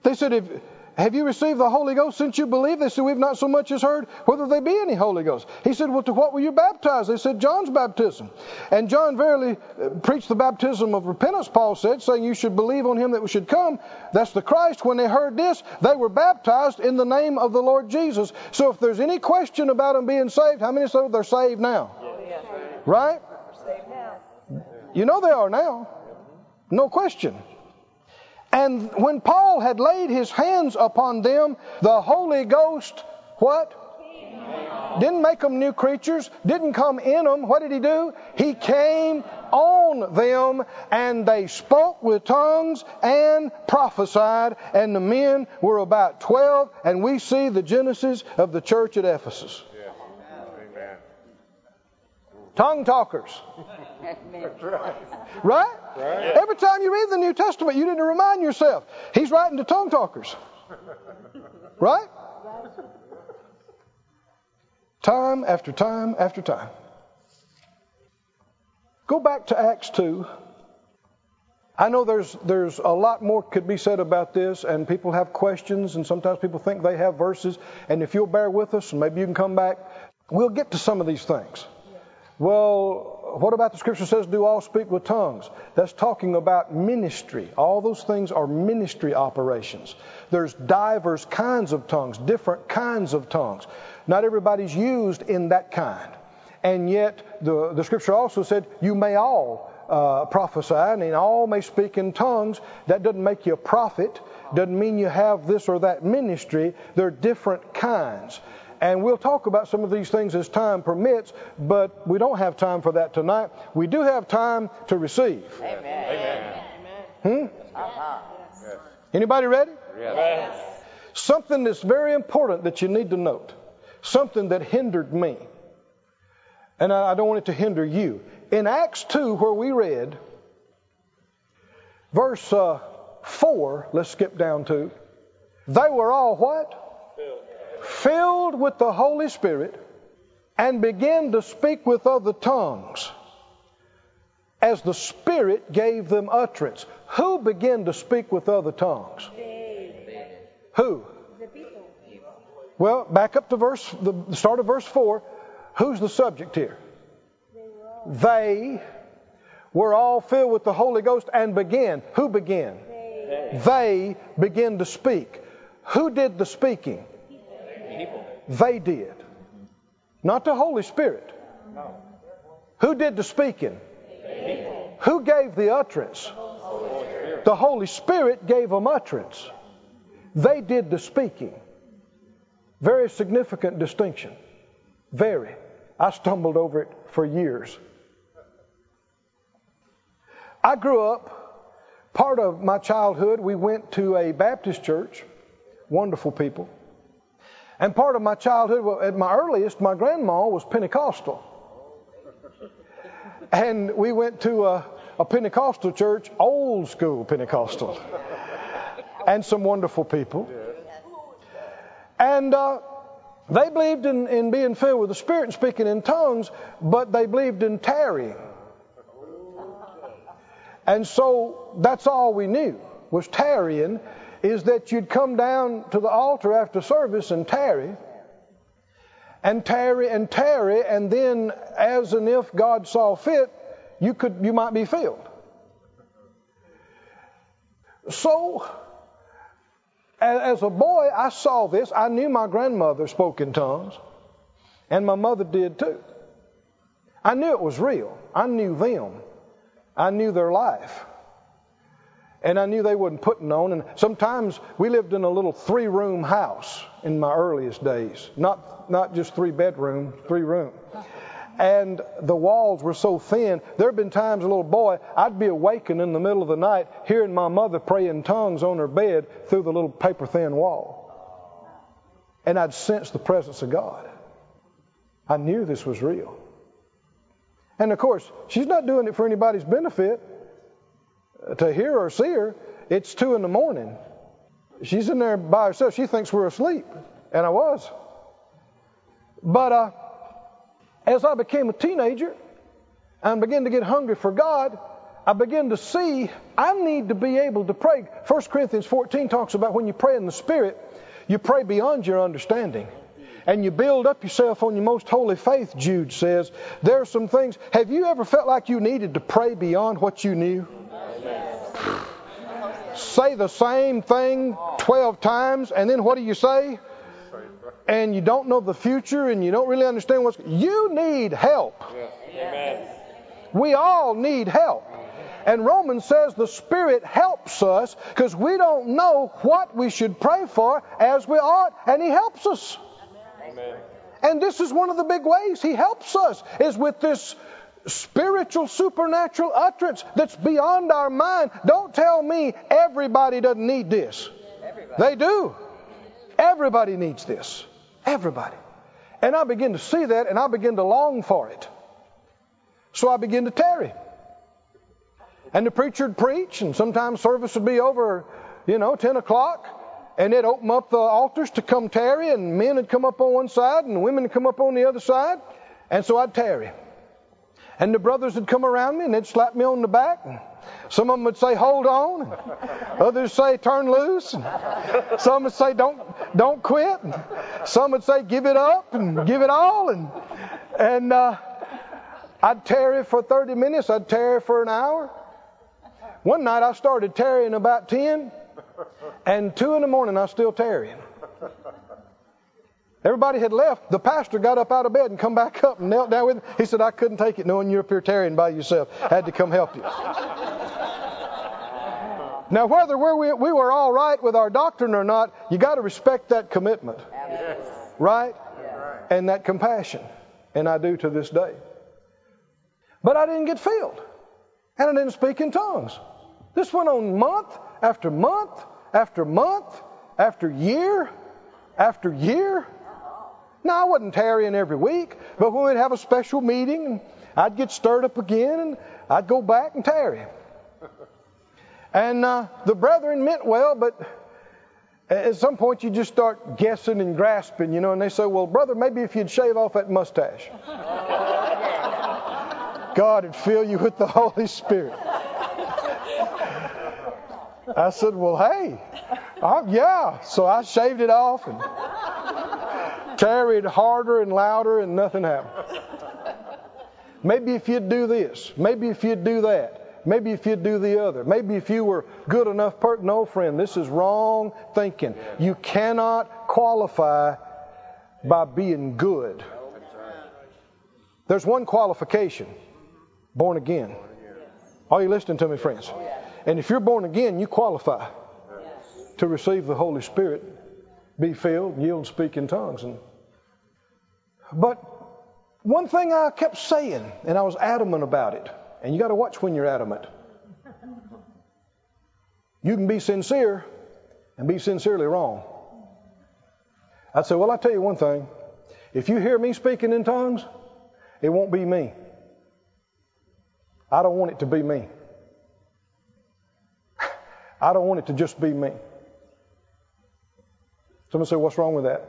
They said, have you received the Holy Ghost since you believe? They said, we've not so much as heard whether there be any Holy Ghost. He said, well, to what were you baptized? They said, John's baptism. And John verily preached the baptism of repentance, Paul said, saying you should believe on him that should come. That's the Christ. When they heard this, they were baptized in the name of the Lord Jesus. So if there's any question about them being saved, how many say they're saved now? Yes. Right? They're saved now. You know they are now. No question. And when Paul had laid his hands upon them, the Holy Ghost, what? Didn't make them new creatures, didn't come in them. What did he do? He came on them, and they spoke with tongues and prophesied, and the men were about 12, and we see the genesis of the church at Ephesus. Amen. Tongue talkers. That's right. Right? Right? Every time you read the New Testament, you need to remind yourself, he's writing to tongue talkers. Right? Time after time after time. Go back to Acts 2. I know there's a lot more could be said about this, and people have questions, and sometimes people think they have verses. And if you'll bear with us, and maybe you can come back, we'll get to some of these things. Well, what about the Scripture says, do all speak with tongues? That's talking about ministry. All those things are ministry operations. There's diverse kinds of tongues, different kinds of tongues. Not everybody's used in that kind. And yet, the Scripture also said, you may all prophesy and all may speak in tongues. That doesn't make you a prophet. Doesn't mean you have this or that ministry. They're different kinds. And we'll talk about some of these things as time permits, but we don't have time for that tonight. We do have time to receive. Amen. Amen. Amen. Yes. Anybody ready? Yes. Something that's very important that you need to note. Something that hindered me. And I don't want it to hinder you. In Acts 2, where we read, verse 4, let's skip down to, they were all what? Filled with the Holy Spirit and began to speak with other tongues as the Spirit gave them utterance. Who began to speak with other tongues? Who? The people. Well, back up to the start of verse 4. Who's the subject here? They were all filled with the Holy Ghost and began. Who began? They began to speak. Who did the speaking? People. They did. Not the Holy Spirit. No. Who did the speaking? People. Who gave the utterance? The Holy Spirit gave them utterance. They did the speaking. Very significant distinction. Very. I stumbled over it for years. I grew up, part of my childhood, we went to a Baptist church, wonderful people. And part of my childhood, well, at my earliest, my grandma was Pentecostal. And we went to a Pentecostal church, old school Pentecostal. And some wonderful people. And they believed in being filled with the Spirit and speaking in tongues, but they believed in tarrying. And so that's all we knew was tarrying, is that you'd come down to the altar after service and tarry, and then as and if God saw fit, you might be filled. So as a boy, I saw this. I knew my grandmother spoke in tongues, and my mother did too. I knew it was real. I knew them. I knew their life. And I knew they wasn't putting on. And sometimes we lived in a little 3-room house in my earliest days. Not just 3-bedroom, 3-room. And the walls were so thin, there have been times, a little boy, I'd be awakened in the middle of the night hearing my mother pray in tongues on her bed through the little paper-thin wall. And I'd sense the presence of God. I knew this was real. And of course, she's not doing it for anybody's benefit to hear or see her. It's 2 a.m. She's in there by herself. She thinks we're asleep. And I was. But, as I became a teenager and began to get hungry for God, I began to see I need to be able to pray. 1 Corinthians 14 talks about when you pray in the Spirit, you pray beyond your understanding. And you build up yourself on your most holy faith, Jude says. There are some things. Have you ever felt like you needed to pray beyond what you knew? Yes. Say the same thing 12 times, and then what do you say? And you don't know the future, and you don't really understand what's... You need help. Yes. Amen. We all need help. And Romans says the Spirit helps us because we don't know what we should pray for as we ought, and He helps us. Amen. And this is one of the big ways He helps us, is with this spiritual, supernatural utterance that's beyond our mind. Don't tell me everybody doesn't need this. Everybody. They do. Everybody needs this. Everybody. And I begin to see that, and I begin to long for it. So I begin to tarry. And the preacher would preach, and sometimes service would be over, 10 o'clock, and they'd open up the altars to come tarry, and men would come up on one side, and women would come up on the other side, and so I'd tarry. And the brothers would come around me, and they'd slap me on the back, and some of them would say, hold on. Others say, turn loose. Some would say, don't quit. Some would say, give it up and give it all. And I'd tarry for 30 minutes. I'd tarry for an hour. One night I started tarrying about 10, and 2 a.m. I was still tarrying. Everybody had left. The pastor got up out of bed and come back up and knelt down with me. He said, I couldn't take it knowing you're up here tarrying by yourself. I had to come help you. Now, whether we were all right with our doctrine or not, you got to respect that commitment. Yes. Right? Yes. And that compassion. And I do to this day. But I didn't get filled. And I didn't speak in tongues. This went on month after month after month after year after year. Now, I wasn't tarrying every week, but when we'd have a special meeting, I'd get stirred up again, and I'd go back and tarry. And the brethren meant well, but At some point, you just start guessing and grasping, you know, and they say, well, brother, maybe if you'd shave off that mustache. God would fill you with the Holy Spirit. I said, well, hey, yeah. So I shaved it off and carried harder and louder and nothing happened. Maybe if you'd do this, maybe if you'd do that. Maybe if you do the other. Maybe if you were good enough person. No, friend, this is wrong thinking. You cannot qualify by being good. There's one qualification. Born again. Are you listening to me, friends? And if you're born again, you qualify to receive the Holy Spirit, be filled, yield, speak in tongues. But one thing I kept saying, and I was adamant about it, and you got to watch when you're adamant. You can be sincere and be sincerely wrong. I'd say, well, I'll tell you one thing. If you hear me speaking in tongues, it won't be me. I don't want it to be me. I don't want it to just be me. Somebody say, what's wrong with that?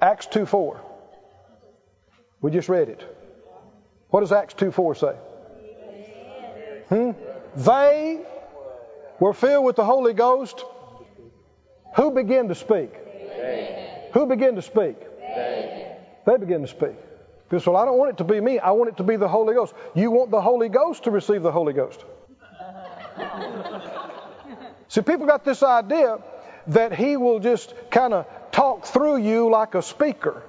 Acts 2:4. We just read it. What does Acts 2:4 say? They were filled with the Holy Ghost. Who began to speak? Amen. Who began to speak? Amen. They began to speak. Because, well, I don't want it to be me. I want it to be the Holy Ghost. You want the Holy Ghost to receive the Holy Ghost. See, people got this idea that He will just kind of talk through you like a speaker.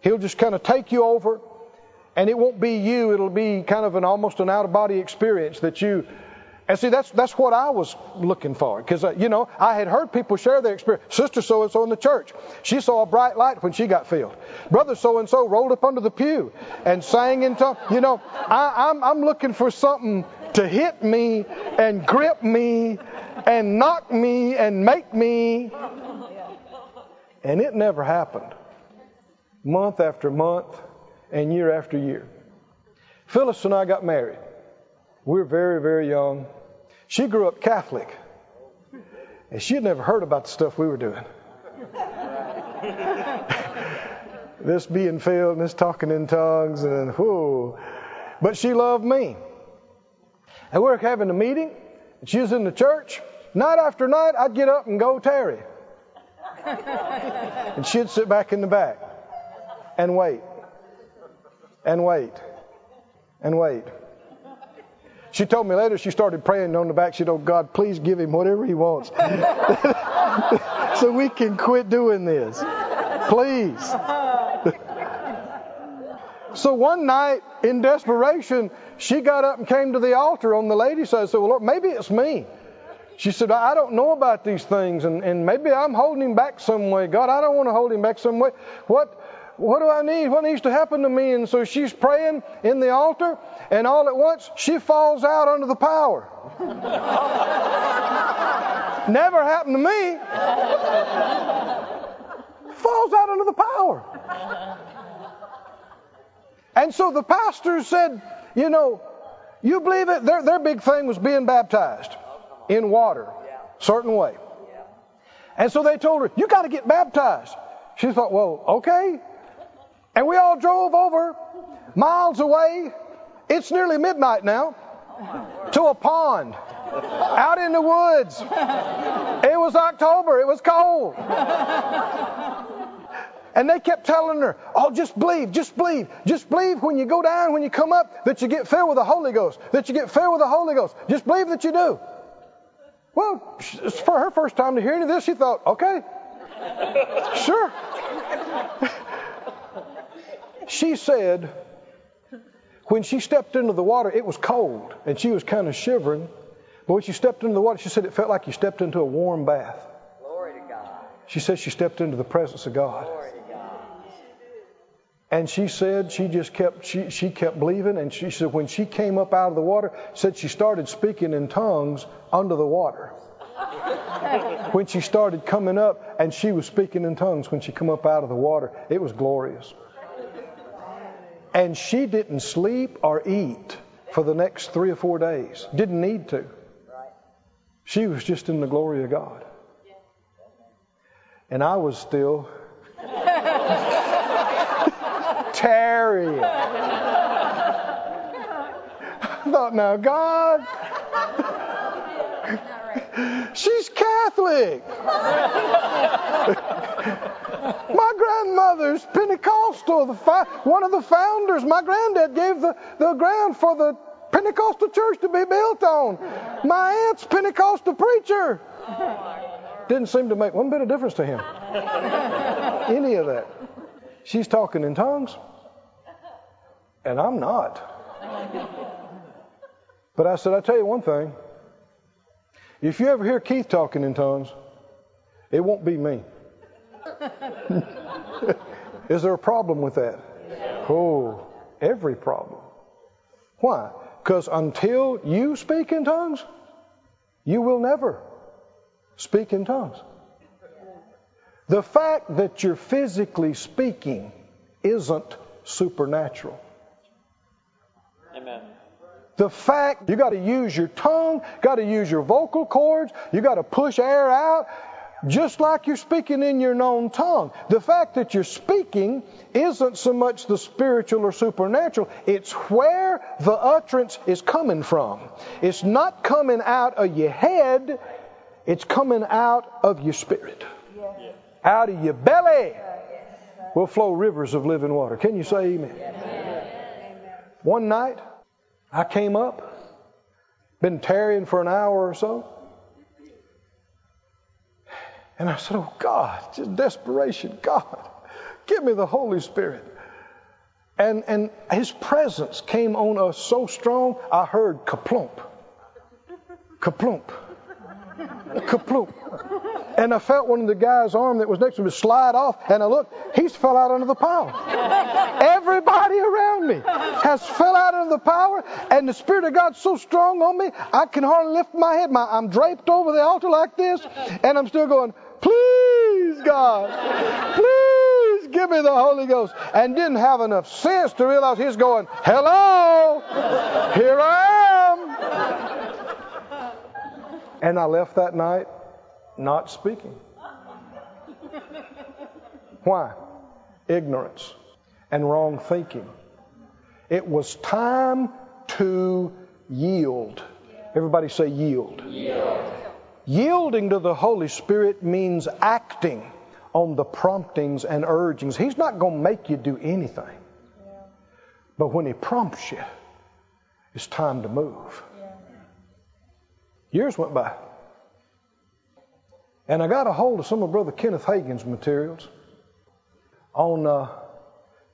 He'll just kind of take you over. And it won't be you, it'll be kind of almost an out-of-body experience that you... And see, that's what I was looking for. Because, you know, I had heard people share their experience. Sister so-and-so in the church, she saw a bright light when she got filled. Brother so-and-so rolled up under the pew and sang in tongues. You know, I'm looking for something to hit me and grip me and knock me and make me. And it never happened. Month after month. And year after year. Phyllis and I got married. We were very, very young. She grew up Catholic. And she had never heard about the stuff we were doing. This being filled and this talking in tongues. And whoo. But she loved me. And we were having a meeting. And she was in the church. Night after night, I'd get up and go tarry. And she'd sit back in the back and wait. And wait. And wait. She told me later she started praying on the back. She said, oh, God, please give him whatever he wants. So we can quit doing this. Please. So one night in desperation, she got up and came to the altar on the ladies' side. I said, well, Lord, maybe it's me. She said, I don't know about these things. And maybe I'm holding him back some way. God, I don't want to hold him back some way. What do I need? What needs to happen to me? And so she's praying in the altar, and all at once, she falls out under the power. Never happened to me. Falls out under the power. And so the pastor said, you know, you believe it? Their big thing was being baptized in water, certain way. And so they told her, you got to get baptized. She thought, well, okay. And we all drove over, miles away, it's nearly midnight now, to a pond, out in the woods. It was October, it was cold. And they kept telling her, oh, just believe, just believe, just believe when you go down, when you come up, that you get filled with the Holy Ghost, that you get filled with the Holy Ghost. Just believe that you do. Well, for her first time to hear any of this, she thought, okay, sure. She said when she stepped into the water, it was cold, and she was kind of shivering. But when she stepped into the water, she said it felt like you stepped into a warm bath. Glory to God. She said she stepped into the presence of God. Glory to God. And she said she just kept, she kept believing, and she said when she came up out of the water, said she started speaking in tongues under the water. When she started coming up, and she was speaking in tongues when she come up out of the water, it was glorious. And she didn't sleep or eat for the next 3 or 4 days. Didn't need to. She was just in the glory of God. And I was still tarrying. I thought, now, God, she's Catholic. My grandmother's Pentecostal, one of the founders. My granddad gave the ground for the Pentecostal church to be built on. My aunt's Pentecostal preacher. Didn't seem to make one bit of difference to him. Any of that. She's talking in tongues, and I'm not. But I said, I'll tell you one thing. If you ever hear Keith talking in tongues, it won't be me. Is there a problem with that? Oh, every problem. Why? Because until you speak in tongues, you will never speak in tongues. The fact that you're physically speaking isn't supernatural. Amen. The fact you got to use your tongue, got to use your vocal cords, you got to push air out, just like you're speaking in your known tongue. The fact that you're speaking isn't so much the spiritual or supernatural. It's where the utterance is coming from. It's not coming out of your head. It's coming out of your spirit. Yeah. Out of your belly will flow rivers of living water. Can you say amen? Amen. One night, I came up, been tarrying for an hour or so. And I said, oh, God, just desperation. God, give me the Holy Spirit. And His presence came on us so strong, I heard kaplump, kaplump, kaplump. And I felt one of the guy's arm that was next to me slide off. And I looked, he's fell out under the power. Everybody around me has fell out under the power. And the Spirit of God's so strong on me, I can hardly lift my head. I'm draped over the altar like this. And I'm still going, please, God, please give me the Holy Ghost. And didn't have enough sense to realize he's going, hello, here I am. And I left that night. Not speaking. Why? Ignorance and wrong thinking. It was time to yield. Everybody say yield. Yield. Yielding to the Holy Spirit means acting on the promptings and urgings. He's not going to make you do anything. But when He prompts you, it's time to move. Years went by. And I got a hold of some of Brother Kenneth Hagin's materials on,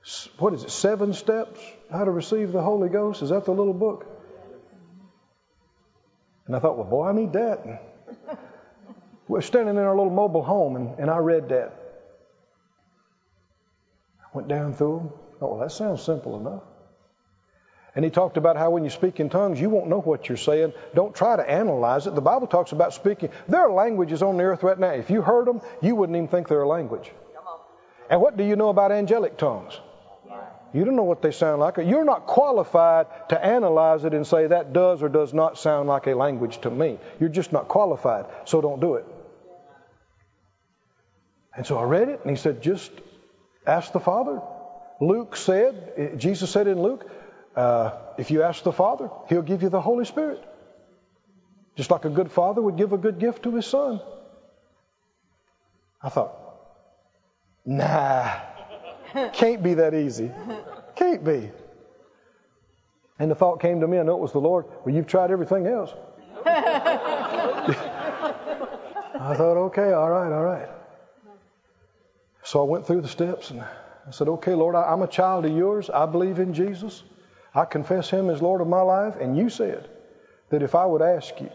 7 Steps, How to Receive the Holy Ghost. Is that the little book? And I thought, well, boy, I need that. And we're standing in our little mobile home, and I read that. I went down through them. Oh, well, that sounds simple enough. And he talked about how when you speak in tongues, you won't know what you're saying. Don't try to analyze it. The Bible talks about speaking. There are languages on the earth right now. If you heard them, you wouldn't even think they're a language. And what do you know about angelic tongues? You don't know what they sound like. You're not qualified to analyze it and say that does or does not sound like a language to me. You're just not qualified, so don't do it. And so I read it, and he said, just ask the Father. Jesus said in Luke, if you ask the Father, He'll give you the Holy Spirit. Just like a good father would give a good gift to his son. I thought, nah, can't be that easy. Can't be. And the thought came to me, I know it was the Lord, well, you've tried everything else. I thought, okay, all right. So I went through the steps and I said, okay, Lord, I'm a child of yours. I believe in Jesus. I confess Him as Lord of my life, and you said that if I would ask you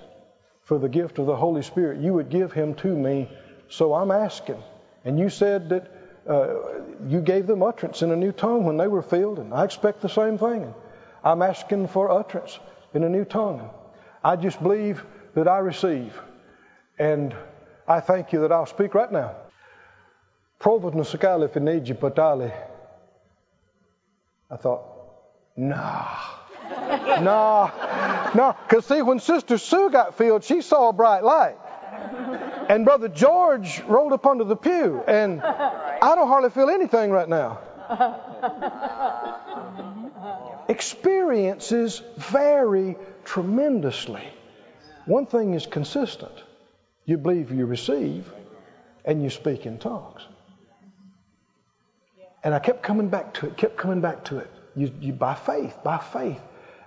for the gift of the Holy Spirit, you would give Him to me, so I'm asking. And you said that you gave them utterance in a new tongue when they were filled, and I expect the same thing. I'm asking for utterance in a new tongue. I just believe that I receive, and I thank you that I'll speak right now. I thought, No, because see, when Sister Sue got filled, she saw a bright light. And Brother George rolled up under the pew, and I don't hardly feel anything right now. Experiences vary tremendously. One thing is consistent. You believe you receive, and you speak in tongues. And I kept coming back to it. You by faith.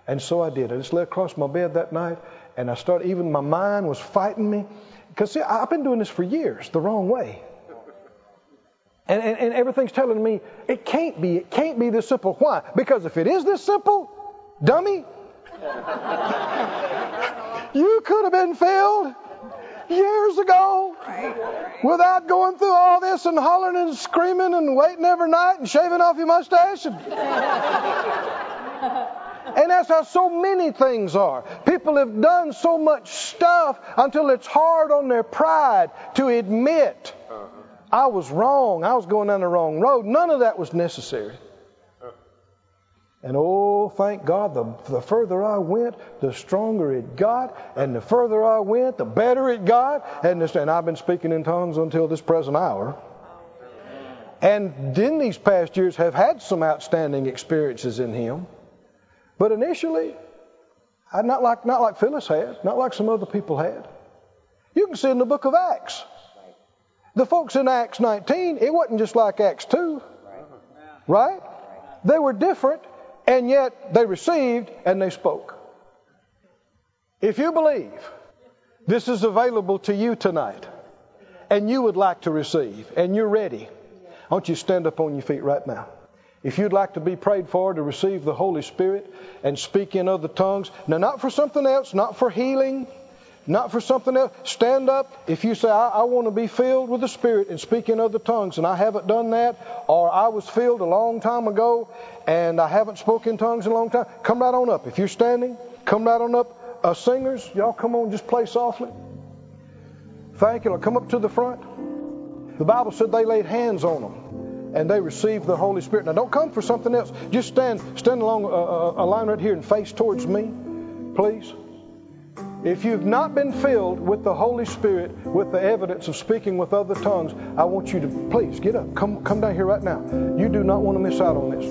And so I did. I just lay across my bed that night, and I started, even my mind was fighting me. Because, see, I've been doing this for years, the wrong way. And everything's telling me, it can't be this simple. Why? Because if it is this simple, dummy, you could have been filled years ago without going through all this and hollering and screaming and waiting every night and shaving off your mustache. And that's how so many things are. People have done so much stuff until it's hard on their pride to admit, I was wrong. I was going down the wrong road. None of that was necessary. And oh, thank God, the further I went, the stronger it got. And the further I went, the better it got. And I've been speaking in tongues until this present hour. And in these past years have had some outstanding experiences in Him. But initially, not like Phyllis had, not like some other people had. You can see in the book of Acts. The folks in Acts 19, it wasn't just like Acts 2. Right? They were different, and yet they received and they spoke. If you believe this is available to you tonight, and you would like to receive, and you're ready, I want you to stand up on your feet right now. If you'd like to be prayed for to receive the Holy Spirit and speak in other tongues, now not for something else, not for healing, not for something else. Stand up. If you say, I want to be filled with the Spirit and speak in other tongues, and I haven't done that, or I was filled a long time ago and I haven't spoken in tongues in a long time, come right on up. If you're standing, come right on up. Singers, y'all come on, just play softly. Thank you. Come up to the front. The Bible said they laid hands on them and they received the Holy Spirit. Now don't come for something else. Just stand along a line right here and face towards me, please. If you've not been filled with the Holy Spirit, with the evidence of speaking with other tongues, I want you to please get up. Come down here right now. You do not want to miss out on this.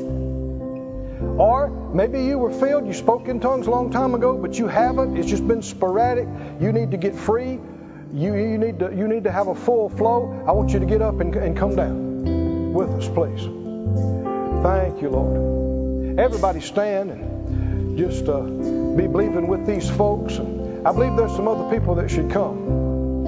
Or maybe you were filled, you spoke in tongues a long time ago, but you haven't. It's just been sporadic. You need to get free. You need to have a full flow. I want you to get up and come down with us, please. Thank you, Lord. Everybody stand and just be believing with these folks. I believe there's some other people that should come.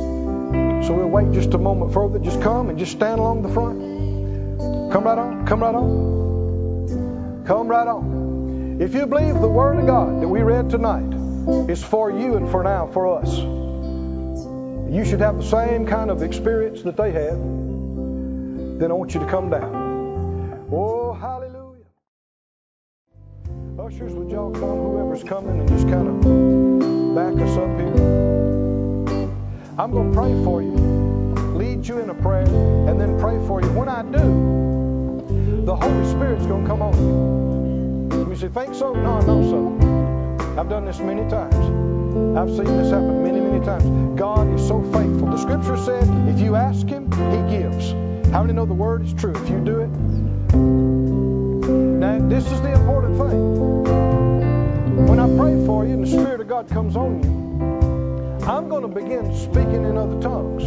So we'll wait just a moment further. Just come and just stand along the front. Come right on. Come right on. Come right on. If you believe the Word of God that we read tonight is for you and for now, for us, you should have the same kind of experience that they had, then I want you to come down. Oh, hallelujah. Ushers, would y'all come, whoever's coming, and just kind of back us up here. I'm going to pray for you, lead you in a prayer, and then pray for you. When I do, the Holy Spirit's going to come on you. You say, think so? No, I know so. I've done this many times. I've seen this happen many, many times. God is so faithful. The Scripture said, if you ask Him, He gives. How many know the Word is true? If you do it. Now, this is the important thing. When I pray for you and the Spirit of God comes on you, I'm going to begin speaking in other tongues.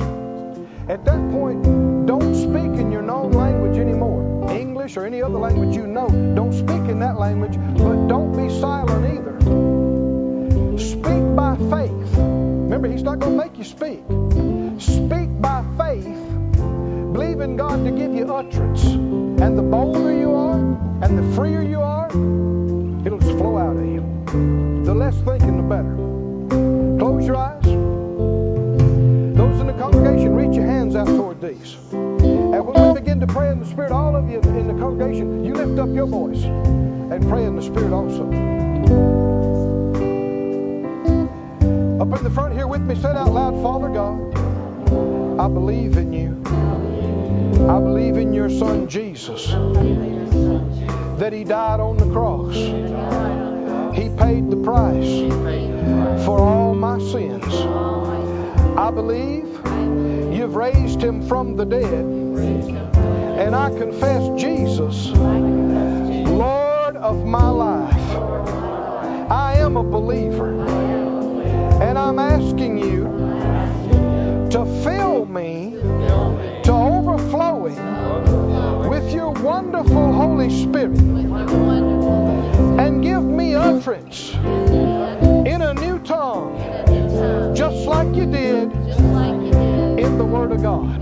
At that point, don't speak in your known language anymore. English or any other language you know, don't speak in that language, but don't be silent either. Speak by faith. Remember, He's not going to make you speak. Speak by faith. Believe in God to give you utterance. And the bolder you are, and the freer you are, it'll just flow out of you. The less thinking, the better. Close your eyes. Those in the congregation, reach your hands out toward these. And when we begin to pray in the Spirit, all of you in the congregation, you lift up your voice and pray in the Spirit also. Up in the front here with me, say out loud, Father God, I believe in You. I believe in Your Son Jesus, that He died on the cross. He paid the price for all my sins. I believe You've raised him from the dead. And I confess Jesus, Lord of my life. I am a believer. And I'm asking you to fill me to overflowing with your wonderful Holy Spirit and give me utterance in a new tongue just like you did in the Word of God.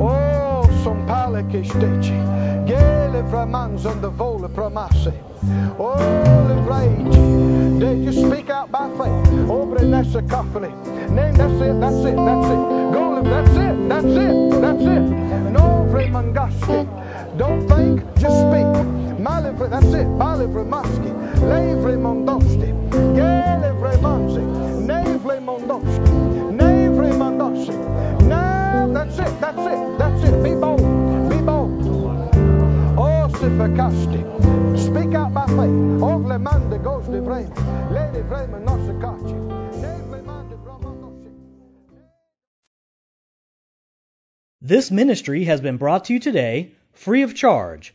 Oh, some pale che steci, gele framanzando vole promase. Oh, levrage, did you speak out by faith? Obre nessa company. Name, that's it, that's it, that's it. Go, that's it, that's it, that's it. And over mangaste. Don't think, just speak. Male, that's it. Male vremaski. Levre mondosti. Gele vremanzi. Nevle mondosti. Nevre mondosti. Now, that's it, that's it, that's it. Be bold, be bold. Oh, sifakasti. Speak out by faith. Ovle mande goes de vrem. Lady vrema nosikachi. This ministry has been brought to you today, free of charge,